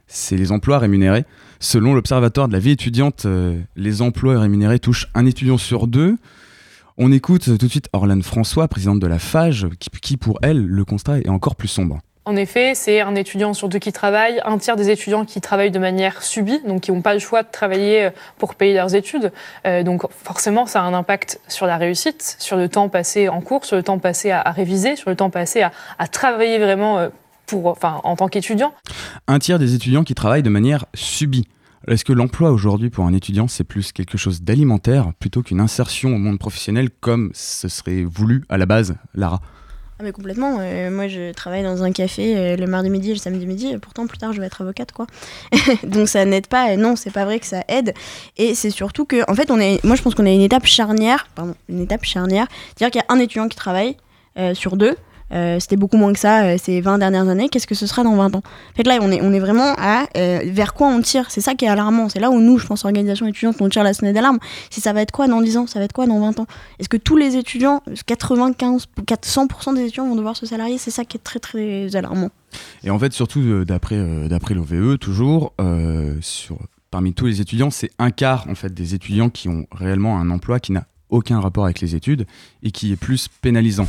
c'est les emplois rémunérés. Selon l'Observatoire de la vie étudiante, les emplois rémunérés touchent un étudiant sur deux. On écoute tout de suite Orlane François, présidente de la FAGE, qui pour elle, le constat est encore plus sombre. En effet, c'est un étudiant sur deux qui travaille, un tiers des étudiants qui travaillent de manière subie, donc qui n'ont pas le choix de travailler pour payer leurs études. Donc forcément, ça a un impact sur la réussite, sur le temps passé en cours, sur le temps passé à réviser, sur le temps passé à travailler vraiment en tant qu'étudiant. Un tiers des étudiants qui travaillent de manière subie. Est-ce que l'emploi aujourd'hui pour un étudiant, c'est plus quelque chose d'alimentaire plutôt qu'une insertion au monde professionnel comme ce serait voulu à la base, Lara ? Ah mais complètement, moi je travaille dans un café le mardi midi et le samedi midi, et pourtant plus tard je vais être avocate quoi. Donc ça n'aide pas, non c'est pas vrai que ça aide, et c'est surtout que, en fait je pense qu'on a une étape charnière, c'est-à-dire qu'il y a un étudiant qui travaille sur deux, C'était beaucoup moins que ça ces 20 dernières années. Qu'est-ce que ce sera dans 20 ans ? En fait, là, on est vraiment à vers quoi on tire. C'est ça qui est alarmant. C'est là où nous, je pense, organisations étudiantes, on tire la sonnette d'alarme. Si ça va être quoi dans 10 ans ? Ça va être quoi dans 20 ans ? Est-ce que tous les étudiants, 100% des étudiants vont devoir se salarier ? C'est ça qui est très, très alarmant. Et en fait, surtout, d'après l'OVE, toujours, parmi tous les étudiants, c'est un quart en fait, des étudiants qui ont réellement un emploi qui n'a aucun rapport avec les études et qui est plus pénalisant.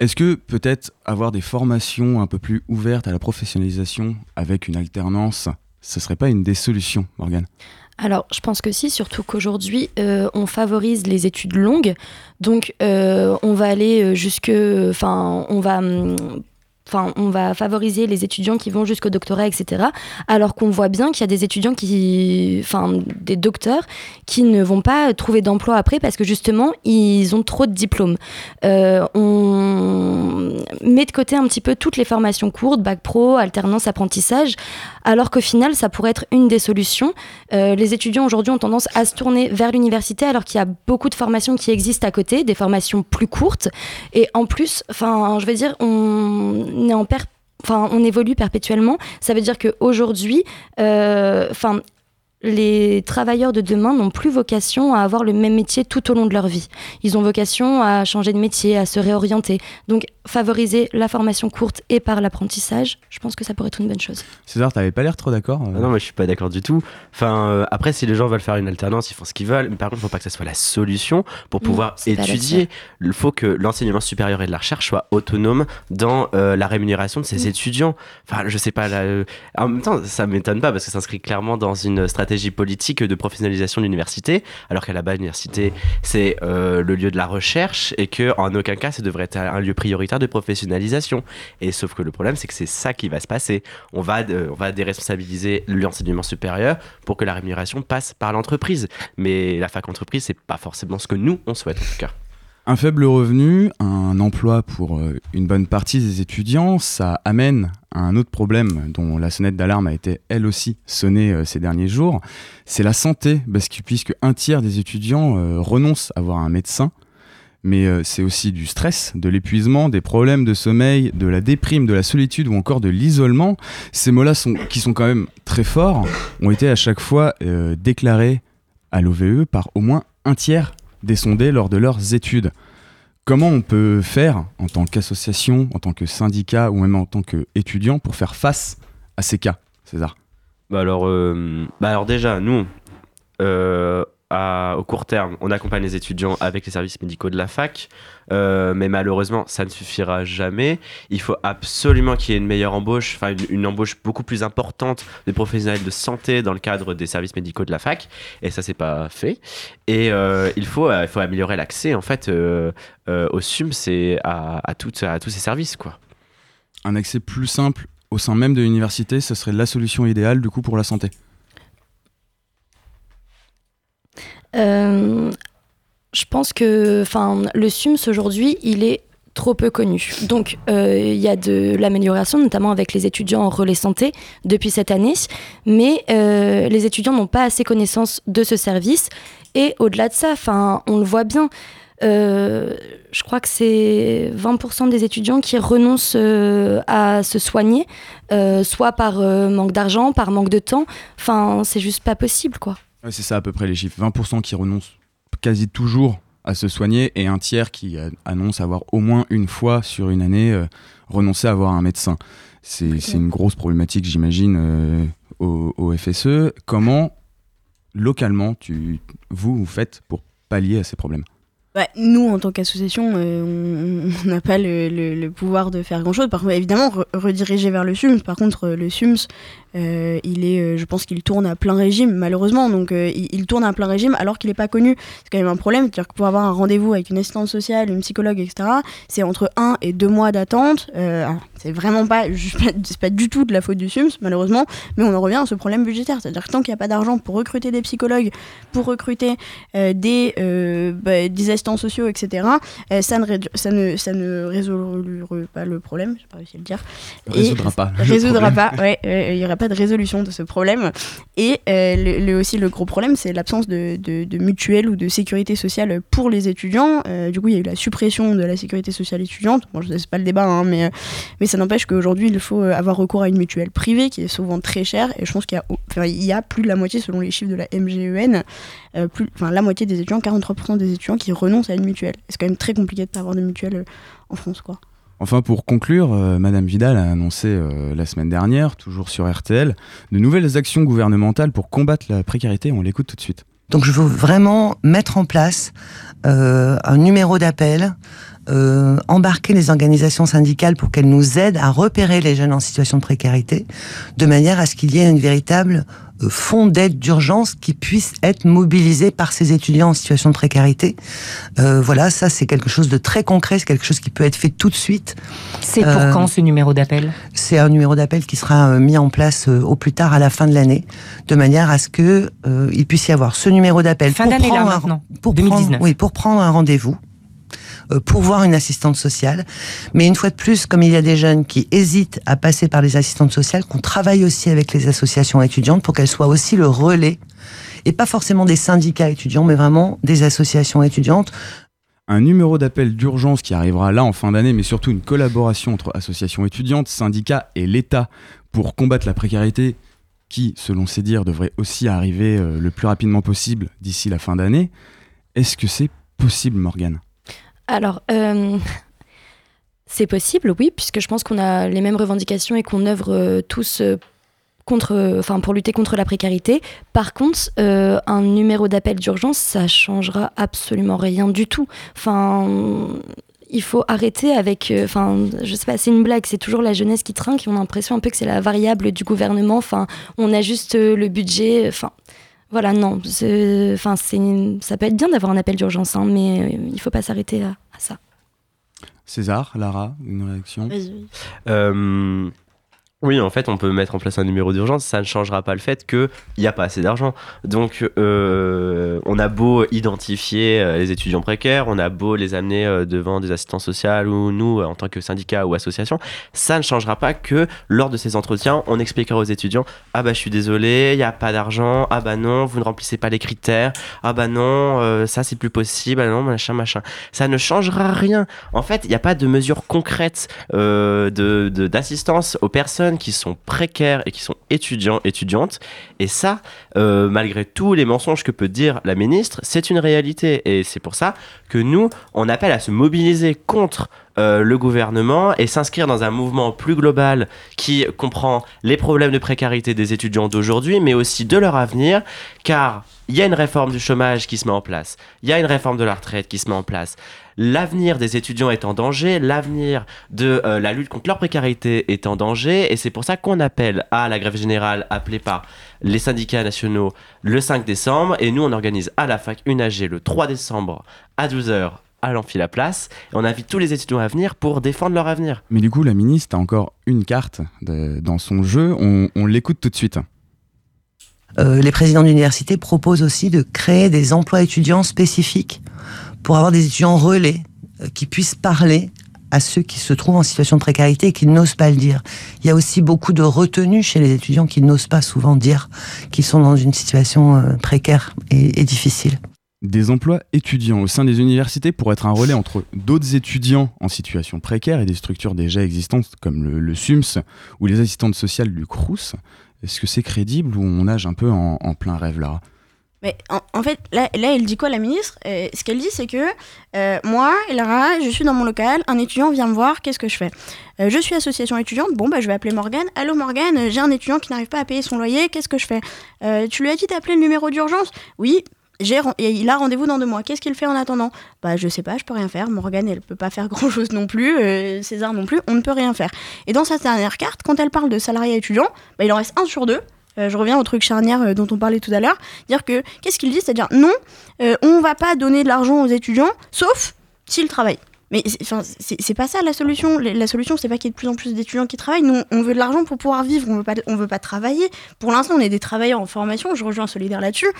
Est-ce que peut-être avoir des formations un peu plus ouvertes à la professionnalisation avec une alternance, ce serait pas une des solutions, Morgane ? Alors, je pense que si, surtout qu'aujourd'hui, on favorise les études longues. Donc, on va aller jusque... on va favoriser les étudiants qui vont jusqu'au doctorat, etc. Alors qu'on voit bien qu'il y a des étudiants des docteurs qui ne vont pas trouver d'emploi après parce que justement, ils ont trop de diplômes. On met de côté un petit peu toutes les formations courtes, bac pro, alternance, apprentissage, alors qu'au final, ça pourrait être une des solutions. Les étudiants aujourd'hui ont tendance à se tourner vers l'université alors qu'il y a beaucoup de formations qui existent à côté, des formations plus courtes. Et en plus, on évolue perpétuellement. Ça veut dire qu'aujourd'hui, les travailleurs de demain n'ont plus vocation à avoir le même métier tout au long de leur vie. Ils ont vocation à changer de métier, à se réorienter. Donc, favoriser la formation courte et par l'apprentissage, je pense que ça pourrait être une bonne chose. César, t'avais pas l'air trop d'accord. Non, moi je suis pas d'accord du tout. Après, si les gens veulent faire une alternance, ils font ce qu'ils veulent. Mais par contre, il faut pas que ça soit la solution pour pouvoir étudier. Il faut que l'enseignement supérieur et de la recherche soient autonomes dans la rémunération de ses étudiants. Enfin, je sais pas. En même temps, ça m'étonne pas parce que ça s'inscrit clairement dans une stratégie politique de professionnalisation de l'université, alors qu'à la base l'université c'est le lieu de la recherche et qu'en aucun cas ça devrait être un lieu prioritaire de professionnalisation. Et sauf que le problème c'est que c'est ça qui va se passer. On va déresponsabiliser l'enseignement supérieur pour que la rémunération passe par l'entreprise. Mais la fac entreprise c'est pas forcément ce que nous on souhaite en tout cas. Un faible revenu, un emploi pour une bonne partie des étudiants, ça amène à un autre problème dont la sonnette d'alarme a été elle aussi sonnée ces derniers jours, c'est la santé, parce que puisque un tiers des étudiants renoncent à voir un médecin, mais c'est aussi du stress, de l'épuisement, des problèmes de sommeil, de la déprime, de la solitude ou encore de l'isolement. Ces mots-là, qui sont quand même très forts, ont été à chaque fois déclarés à l'OVE par au moins un tiers des sondés lors de leurs études. Comment on peut faire en tant qu'association, en tant que syndicat ou même en tant qu'étudiant pour faire face à ces cas, César ? Alors déjà, nous, au court terme, on accompagne les étudiants avec les services médicaux de la fac, mais malheureusement, ça ne suffira jamais. Il faut absolument qu'il y ait une meilleure embauche, une embauche beaucoup plus importante des professionnels de santé dans le cadre des services médicaux de la fac, et ça, c'est pas fait. Et il faut améliorer l'accès, en fait, au SUMS et à tous ces services, quoi. Un accès plus simple au sein même de l'université, ce serait la solution idéale, du coup, pour la santé. Je pense que le SUMS aujourd'hui il est trop peu connu. Donc y a de l'amélioration notamment avec les étudiants en relais santé depuis cette année, mais les étudiants n'ont pas assez connaissance de ce service et au-delà de ça, on le voit bien. Je crois que c'est 20% des étudiants qui renoncent à se soigner, soit par manque d'argent, par manque de temps. C'est juste pas possible quoi. Ouais, c'est ça à peu près les chiffres, 20% qui renoncent quasi toujours à se soigner et un tiers qui annonce avoir au moins une fois sur une année renoncé à avoir un médecin. C'est une grosse problématique j'imagine au FSE. Comment localement vous faites pour pallier à ces problèmes ? Nous, en tant qu'association, on n'a pas le pouvoir de faire grand-chose. Par contre, évidemment, rediriger vers le SUMS. Par contre, le SUMS, je pense qu'il tourne à plein régime, malheureusement. Donc, il tourne à plein régime alors qu'il n'est pas connu. C'est quand même un problème. C'est-à-dire que pour avoir un rendez-vous avec une assistante sociale, une psychologue, etc., c'est entre 1 et 2 mois d'attente. C'est vraiment pas du tout de la faute du SUMS, malheureusement. Mais on en revient à ce problème budgétaire. C'est-à-dire que tant qu'il n'y a pas d'argent pour recruter des psychologues, pour recruter des assistants restants sociaux, etc., ça ne résoudra pas le problème. Je n'ai pas réussi à le dire. Résoudra pas. Ouais, il n'y aura pas de résolution de ce problème. Et aussi, le gros problème, c'est l'absence de mutuelle ou de sécurité sociale pour les étudiants. Du coup, il y a eu la suppression de la sécurité sociale étudiante. Bon, ce n'est pas le débat, hein, mais ça n'empêche qu'aujourd'hui, il faut avoir recours à une mutuelle privée qui est souvent très chère. Et je pense qu'il y a plus de la moitié, selon les chiffres de la MGEN, la moitié des étudiants, 43% des étudiants qui renoncent à une mutuelle. C'est quand même très compliqué de avoir des mutuelles en France, quoi. Enfin, pour conclure, Madame Vidal a annoncé la semaine dernière, toujours sur RTL, de nouvelles actions gouvernementales pour combattre la précarité. On l'écoute tout de suite. Donc je veux vraiment mettre en place un numéro d'appel, embarquer les organisations syndicales pour qu'elles nous aident à repérer les jeunes en situation de précarité, de manière à ce qu'il y ait une véritable fonds d'aide d'urgence qui puisse être mobilisé par ces étudiants en situation de précarité. Ça c'est quelque chose de très concret, c'est quelque chose qui peut être fait tout de suite. C'est pour quand ce numéro d'appel ? C'est un numéro d'appel qui sera mis en place au plus tard à la fin de l'année, de manière à ce que il puisse y avoir ce numéro d'appel fin d'année là maintenant, 2019. Pour prendre un rendez-vous, pour voir une assistante sociale. Mais une fois de plus, comme il y a des jeunes qui hésitent à passer par les assistantes sociales, qu'on travaille aussi avec les associations étudiantes pour qu'elles soient aussi le relais, et pas forcément des syndicats étudiants, mais vraiment des associations étudiantes. Un numéro d'appel d'urgence qui arrivera là en fin d'année, mais surtout une collaboration entre associations étudiantes, syndicats et l'État pour combattre la précarité qui, selon ses dires, devrait aussi arriver le plus rapidement possible d'ici la fin d'année. Est-ce que c'est possible, Morgane ? Alors, c'est possible, oui, puisque je pense qu'on a les mêmes revendications et qu'on œuvre tous pour lutter contre la précarité. Par contre, un numéro d'appel d'urgence, ça changera absolument rien du tout. Il faut arrêter avec... je sais pas, c'est une blague, c'est toujours la jeunesse qui trinque, et on a l'impression un peu que c'est la variable du gouvernement. On ajuste le budget... Voilà, non. Ça peut être bien d'avoir un appel d'urgence, hein, mais il ne faut pas s'arrêter à ça. César, Lara, une réaction ? Vas-y. Oui, en fait, on peut mettre en place un numéro d'urgence, ça ne changera pas le fait qu'il n'y a pas assez d'argent. Donc, on a beau identifier les étudiants précaires, on a beau les amener devant des assistants sociaux ou nous, en tant que syndicat ou association, ça ne changera pas que lors de ces entretiens, on expliquera aux étudiants « Ah bah je suis désolé, il n'y a pas d'argent, ah bah non, vous ne remplissez pas les critères, ah bah non, ça c'est plus possible, ah non, machin. » Ça ne changera rien. En fait, il n'y a pas de mesures concrètes d'assistance aux personnes qui sont précaires et qui sont étudiantes, et ça malgré tous les mensonges que peut dire la ministre, c'est une réalité, et c'est pour ça que nous, on appelle à se mobiliser contre le gouvernement et s'inscrire dans un mouvement plus global qui comprend les problèmes de précarité des étudiants d'aujourd'hui, mais aussi de leur avenir, car il y a une réforme du chômage qui se met en place, il y a une réforme de la retraite qui se met en place. L'avenir des étudiants est en danger, l'avenir de la lutte contre leur précarité est en danger, et c'est pour ça qu'on appelle à la grève générale appelée par les syndicats nationaux le 5 décembre, et nous on organise à la fac une AG le 3 décembre à 12h à l'Amphi-la-Place, et on invite tous les étudiants à venir pour défendre leur avenir. Mais du coup, la ministre a encore une carte dans son jeu, on l'écoute tout de suite. Les présidents d'université proposent aussi de créer des emplois étudiants spécifiques pour avoir des étudiants relais qui puissent parler à ceux qui se trouvent en situation de précarité et qui n'osent pas le dire. Il y a aussi beaucoup de retenue chez les étudiants qui n'osent pas souvent dire qu'ils sont dans une situation précaire et difficile. Des emplois étudiants au sein des universités pour être un relais entre d'autres étudiants en situation précaire et des structures déjà existantes comme le SUMS ou les assistantes sociales du Crous. Est-ce que c'est crédible ou on nage un peu en plein rêve, là ? Mais en fait, là, elle dit quoi, la ministre ? Ce qu'elle dit, c'est que moi, Lara, je suis dans mon local, un étudiant vient me voir, qu'est-ce que je fais ? Je suis association étudiante, bon, bah, je vais appeler Morgane. Allô, Morgane, j'ai un étudiant qui n'arrive pas à payer son loyer, qu'est-ce que je fais ? Tu lui as dit d'appeler le numéro d'urgence ? Oui. Il a rendez-vous dans 2 mois. Qu'est-ce qu'il fait en attendant ? Bah, je sais pas, je peux rien faire. Morgane, elle peut pas faire grand-chose non plus. César non plus, on ne peut rien faire. Et dans sa dernière carte, quand elle parle de salariés étudiants, bah, il en reste 1 sur 2. Je reviens au truc charnière dont on parlait tout à l'heure. Dire que, qu'est-ce qu'il dit ? C'est-à-dire, non, on va pas donner de l'argent aux étudiants, sauf s'ils travaillent. Mais c'est pas ça la solution. La solution, c'est pas qu'il y ait de plus en plus d'étudiants qui travaillent. Nous, on veut de l'argent pour pouvoir vivre. On veut pas travailler. Pour l'instant, on est des travailleurs en formation. Je rejoins Solidaires là-dessus.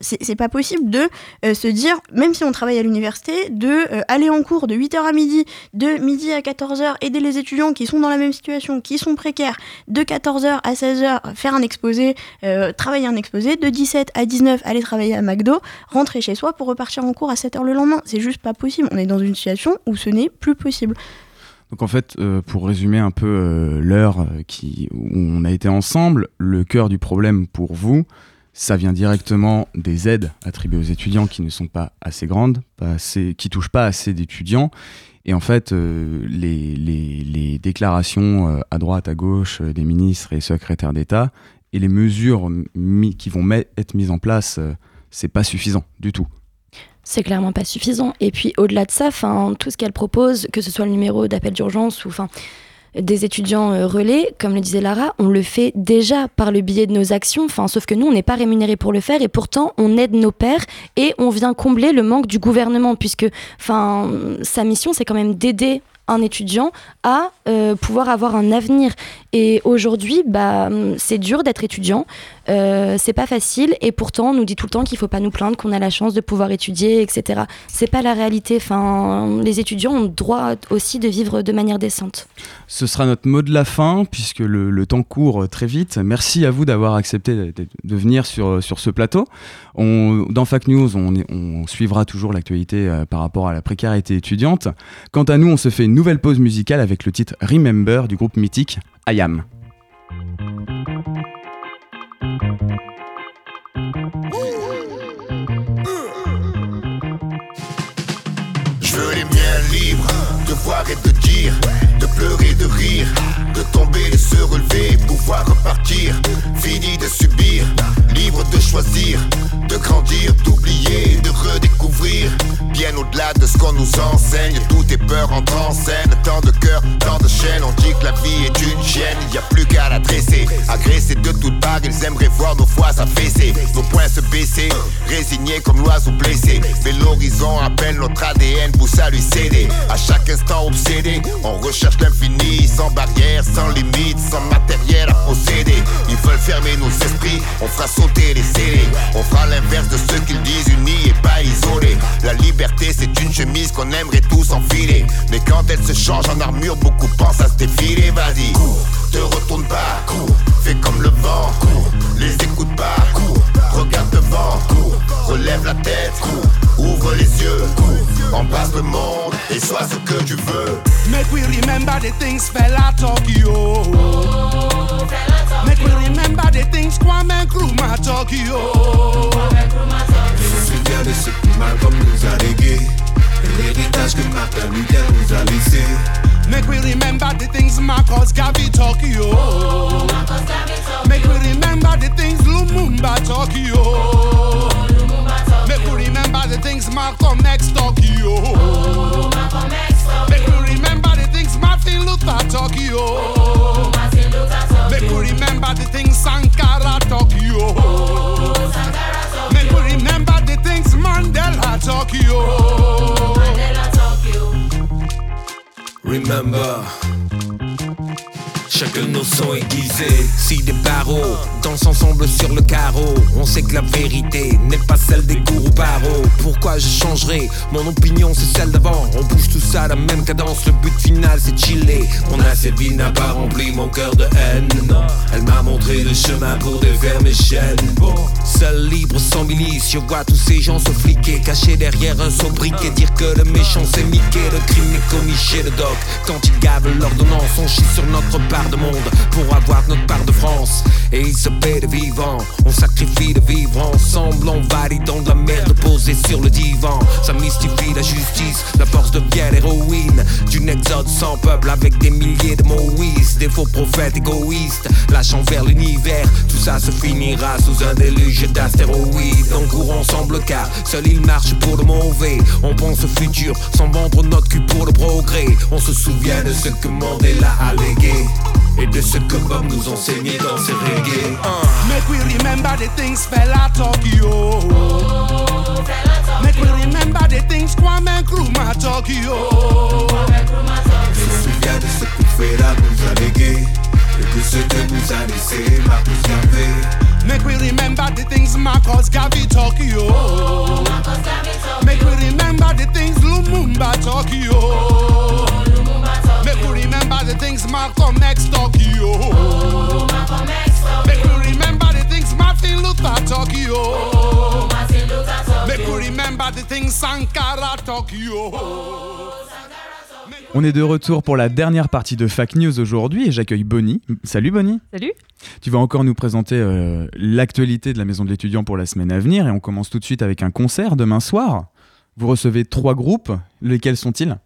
C'est pas possible de se dire, même si on travaille à l'université, de aller en cours de 8h à midi, de midi à 14h, aider les étudiants qui sont dans la même situation, qui sont précaires, de 14h à 16h, faire un exposé, travailler un exposé, de 17 à 19, aller travailler à McDo, rentrer chez soi pour repartir en cours à 7h le lendemain. C'est juste pas possible. On est dans une situation où ce n'est plus possible. Donc en fait, pour résumer un peu l'heure où on a été ensemble, le cœur du problème pour vous, ça vient directement des aides attribuées aux étudiants qui ne sont pas assez grandes, qui ne touchent pas assez d'étudiants. Et en fait, les déclarations à droite, à gauche des ministres et secrétaires d'État et les mesures qui vont être mises en place, c'est pas suffisant du tout. C'est clairement pas suffisant. Et puis au-delà de ça, tout ce qu'elle propose, que ce soit le numéro d'appel d'urgence ou des étudiants relais, comme le disait Lara, on le fait déjà par le biais de nos actions, sauf que nous, on n'est pas rémunérés pour le faire et pourtant, on aide nos pairs et on vient combler le manque du gouvernement puisque sa mission, c'est quand même d'aider un étudiant à pouvoir avoir un avenir. Et aujourd'hui, c'est dur d'être étudiant, c'est pas facile, et pourtant on nous dit tout le temps qu'il faut pas nous plaindre, qu'on a la chance de pouvoir étudier, etc. C'est pas la réalité, les étudiants ont le droit aussi de vivre de manière décente. Ce sera notre mot de la fin, puisque le temps court très vite. Merci à vous d'avoir accepté de venir sur ce plateau. Dans FAC News, on suivra toujours l'actualité par rapport à la précarité étudiante. Quant à nous, on se fait une nouvelle pause musicale avec le titre Remember du groupe mythique I Am. Je veux les miens libres, de voir et de dire, de pleurer, de rire, de tomber, de se relever, pouvoir repartir, fini de subir, libre de choisir, de grandir, d'oublier, de redécouvrir, bien au-delà de ce qu'on nous enseigne, toutes tes peurs entrent en scène, tant de cœurs, tant de chaînes, on dit que la vie est une chaîne, il n'y a plus qu'à la dresser, agressés de toutes parts, ils aimeraient voir nos voix s'affaisser, nos poings se baisser, résignés comme l'oiseau blessé, mais l'horizon appelle notre ADN, pousse à lui céder, à chaque instant obsédé, on recherche l'infini, sans barrière, sans limite, sans matériel à posséder, ils veulent fermer nos esprits, on fera sauter les scellés, on fera l'inverse de ce qu'ils disent, unis et pas isolés. La liberté c'est une chemise qu'on aimerait tous enfiler, mais quand elle se change en armure, beaucoup pensent à se défiler. Vas-y, cours, te retourne pas, cours, fais comme le vent, cours, les écoute pas, cours, regarde devant, cours, relève la tête, cours, ouvre les yeux, cours, embrasse le monde et sois ce que tu veux. Make we remember the things Fela taught you. Oh, make we remember the things Kwame Nkrumah taught you. Oh, Kwame Nkrumah taught you. Je me souviens de ce que Malcolm nous a légué, de l'héritage que Martin Luther nous a laissé. Make we remember the things Marcus Garvey taught you. Oh, Marcus Garvey taught you. Make we remember the things Lumumba taught you. Oh, Lumumba taught you. Make we remember the things Malcolm X taught you. Oh, Malcolm X taught you. Make we remember the things Martin Luther taught you. Oh, Martin Luther taught you. Make we remember the things Sankara taught you. Oh, Sankara taught you. Make we remember the things Mandela taught you. Oh, Mandela taught you. Remember. Chacun nos sons aiguisés. Si des barreaux dansent ensemble sur le carreau, on sait que la vérité n'est pas celle des gourous barreaux. Pourquoi je changerai? Mon opinion c'est celle d'avant. On bouge tous à la même cadence, le but final c'est chiller. Mon acéville n'a pas rempli mon cœur de haine. Non, elle m'a montré le chemin pour défaire mes chaînes. Bon, seul libre sans milice, je vois tous ces gens se fliquer, cachés derrière un sobriquet. Dire que le méchant c'est Mickey, le crime est commis chez le doc. Quand ils gavent l'ordonnance, on chie sur notre part de monde pour avoir notre part de France. Et il se paie de vivant, on sacrifie de vivre ensemble, en validant de la merde posée sur le divan. Ça mystifie la justice, la force devient l'héroïne d'une exode sans peuple avec des milliers de Moïse, des faux prophètes égoïstes lâchant vers l'univers. Tout ça se finira sous un déluge d'astéroïdes. On court ensemble car seul il marche pour le mauvais. On pense au futur sans vendre notre cul pour le progrès. On se souvient de ce que Mandela a légué et de ce que Bob nous enseignait dans ses reggae. Make we remember remember the things fella talk you. Make me remember the things Kwame Nkrumah talk you. Je me souviens de ce que Fela nous a légué et de ce que nous a laissé Marcus Garvey. Make me remember the things Marcus Garvey talk you. Make me remember the things Lumumba talk you. Make me remember the things Malcolm X talk you. Make me remember the things Martin Luther talk you. Make me remember the things Sankara talk you. On est de retour pour la dernière partie de FAC News aujourd'hui et j'accueille Bonnie. Salut Bonnie. Salut. Tu vas encore nous présenter l'actualité de la Maison de l'étudiant pour la semaine à venir et on commence tout de suite avec un concert demain soir. Vous recevez 3 groupes, lesquels sont-ils ?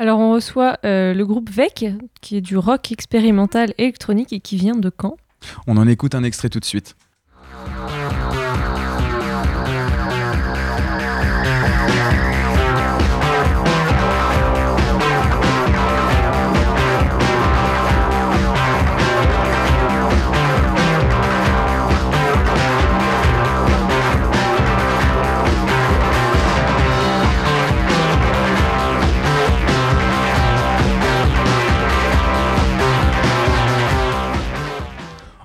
Alors on reçoit le groupe VEC, qui est du rock expérimental électronique et qui vient de Caen. On en écoute un extrait tout de suite.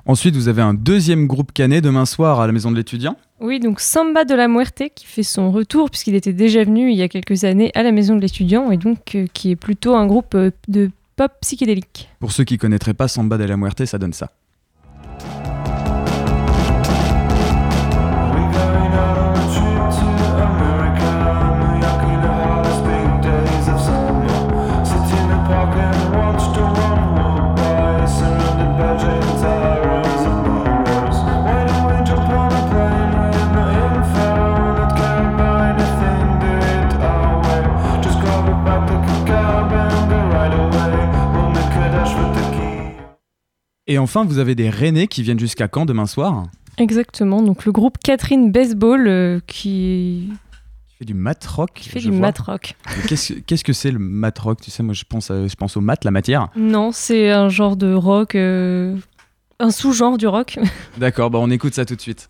Ensuite, vous avez un deuxième groupe canet demain soir à la Maison de l'étudiant. Oui, donc Samba de la Muerte qui fait son retour puisqu'il était déjà venu il y a quelques années à la Maison de l'étudiant et donc qui est plutôt un groupe de pop psychédélique. Pour ceux qui ne connaîtraient pas Samba de la Muerte, ça donne ça. Et enfin, vous avez des Rennais qui viennent jusqu'à Caen demain soir. Exactement, donc le groupe Catherine Baseball qui fait du matrock. Qui fait du matrock. Qu'est-ce que c'est le matrock ? Tu sais, moi je pense au mat, la matière. Non, c'est un genre de rock, un sous-genre du rock. D'accord, bah on écoute ça tout de suite.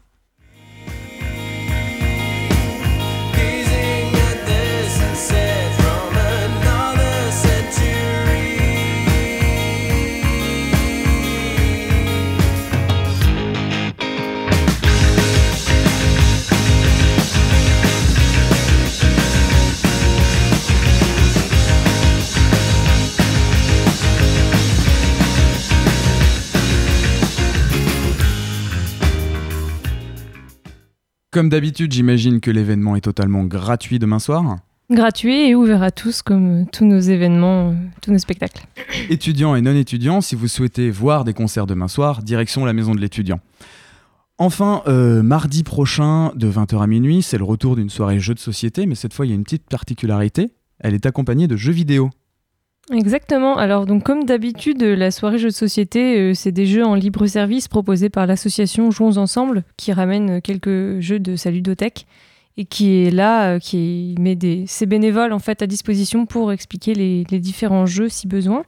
Comme d'habitude, j'imagine que l'événement est totalement gratuit demain soir. Gratuit et ouvert à tous, comme tous nos événements, tous nos spectacles. Étudiants et non-étudiants, si vous souhaitez voir des concerts demain soir, direction la Maison de l'étudiant. Enfin, mardi prochain, de 20h à minuit, c'est le retour d'une soirée jeux de société, mais cette fois, il y a une petite particularité, elle est accompagnée de jeux vidéo. Exactement, alors donc comme d'habitude la soirée jeux de société c'est des jeux en libre service proposés par l'association Jouons Ensemble qui ramène quelques jeux de sa ludothèque et qui est là, qui met ses bénévoles en fait à disposition pour expliquer les différents jeux si besoin.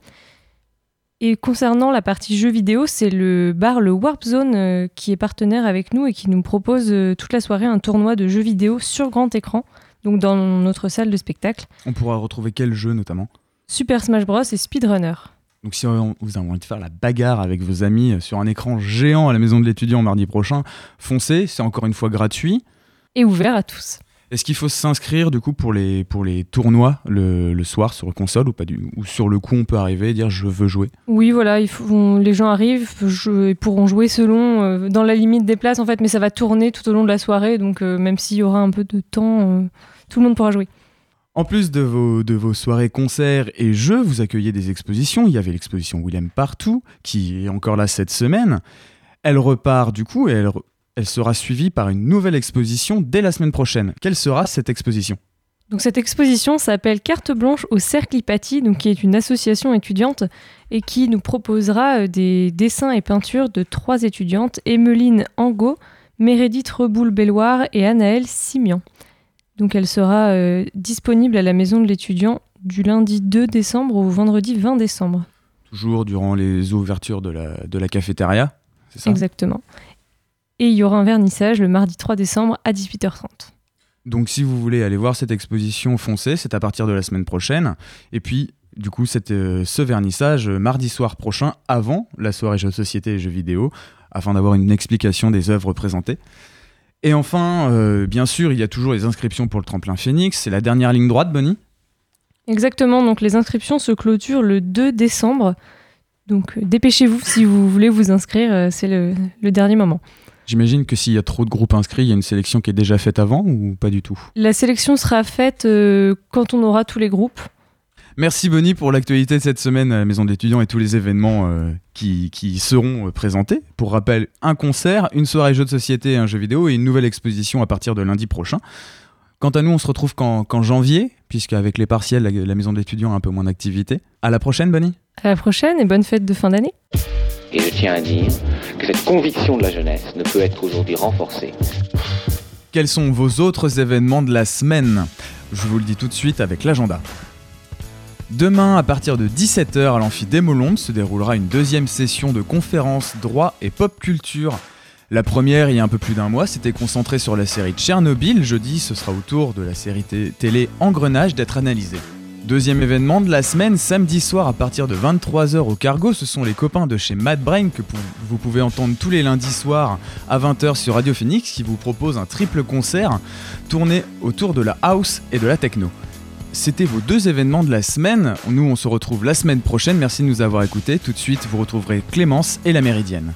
Et concernant la partie jeux vidéo, c'est le bar le Warp Zone qui est partenaire avec nous et qui nous propose toute la soirée un tournoi de jeux vidéo sur grand écran, donc dans notre salle de spectacle. On pourra retrouver quel jeu notamment ? Super Smash Bros et Speedrunner. Donc si vous avez envie de faire la bagarre avec vos amis sur un écran géant à la Maison de l'étudiant mardi prochain, foncez, c'est encore une fois gratuit. Et ouvert à tous. Est-ce qu'il faut s'inscrire du coup pour les tournois le soir sur console ou sur le coup on peut arriver et dire je veux jouer ? Oui voilà, les gens arrivent, ils pourront jouer selon, dans la limite des places en fait, mais ça va tourner tout au long de la soirée, donc même s'il y aura un peu de temps, tout le monde pourra jouer. En plus de vos soirées concerts et jeux, vous accueillez des expositions. Il y avait l'exposition Willem Partout, qui est encore là cette semaine. Elle repart du coup et elle sera suivie par une nouvelle exposition dès la semaine prochaine. Quelle sera cette exposition ? Donc cette exposition s'appelle Carte blanche au Cercle Hypatie, donc qui est une association étudiante et qui nous proposera des dessins et peintures de 3 étudiantes, Emeline Angot, Mérédith Reboul-Belloir et Anaëlle Simian. Donc elle sera disponible à la Maison de l'étudiant du lundi 2 décembre au vendredi 20 décembre. Toujours durant les ouvertures de la cafétéria, c'est ça ? Exactement. et il y aura un vernissage le mardi 3 décembre à 18h30. Donc si vous voulez aller voir cette exposition, foncez, c'est à partir de la semaine prochaine. Et puis du coup, ce vernissage mardi soir prochain, avant la soirée jeux de société et jeux vidéo, afin d'avoir une explication des œuvres présentées. Et enfin, bien sûr, il y a toujours les inscriptions pour le tremplin Phoenix. C'est la dernière ligne droite, Bonnie ? Exactement, donc les inscriptions se clôturent le 2 décembre. Donc dépêchez-vous si vous voulez vous inscrire, c'est le dernier moment. J'imagine que s'il y a trop de groupes inscrits, il y a une sélection qui est déjà faite avant ou pas du tout ? La sélection sera faite quand on aura tous les groupes. Merci Bonnie pour l'actualité de cette semaine à la Maison d'étudiants et tous les événements qui seront présentés. Pour rappel, un concert, une soirée jeux de société et un jeu vidéo et une nouvelle exposition à partir de lundi prochain. Quant à nous, on se retrouve qu'en janvier, puisqu'avec les partiels, la Maison d'étudiants a un peu moins d'activité. À la prochaine Bonnie. À la prochaine et bonne fête de fin d'année. Et je tiens à dire que cette conviction de la jeunesse ne peut être aujourd'hui renforcée. Quels sont vos autres événements de la semaine ? Je vous le dis tout de suite avec l'agenda. Demain, à partir de 17h, à l'amphi des Molondes, se déroulera une deuxième session de conférences droit et pop culture. La première, il y a un peu plus d'un mois, s'était concentrée sur la série Tchernobyl. Jeudi, ce sera au tour de la série télé Engrenage d'être analysée. Deuxième événement de la semaine, samedi soir à partir de 23h au Cargo, ce sont les copains de chez Mad Brain que vous pouvez entendre tous les lundis soirs à 20h sur Radio Phoenix qui vous propose un triple concert tourné autour de la house et de la techno. C'était vos deux événements de la semaine, nous on se retrouve la semaine prochaine, merci de nous avoir écoutés, tout de suite vous retrouverez Clémence et la Méridienne.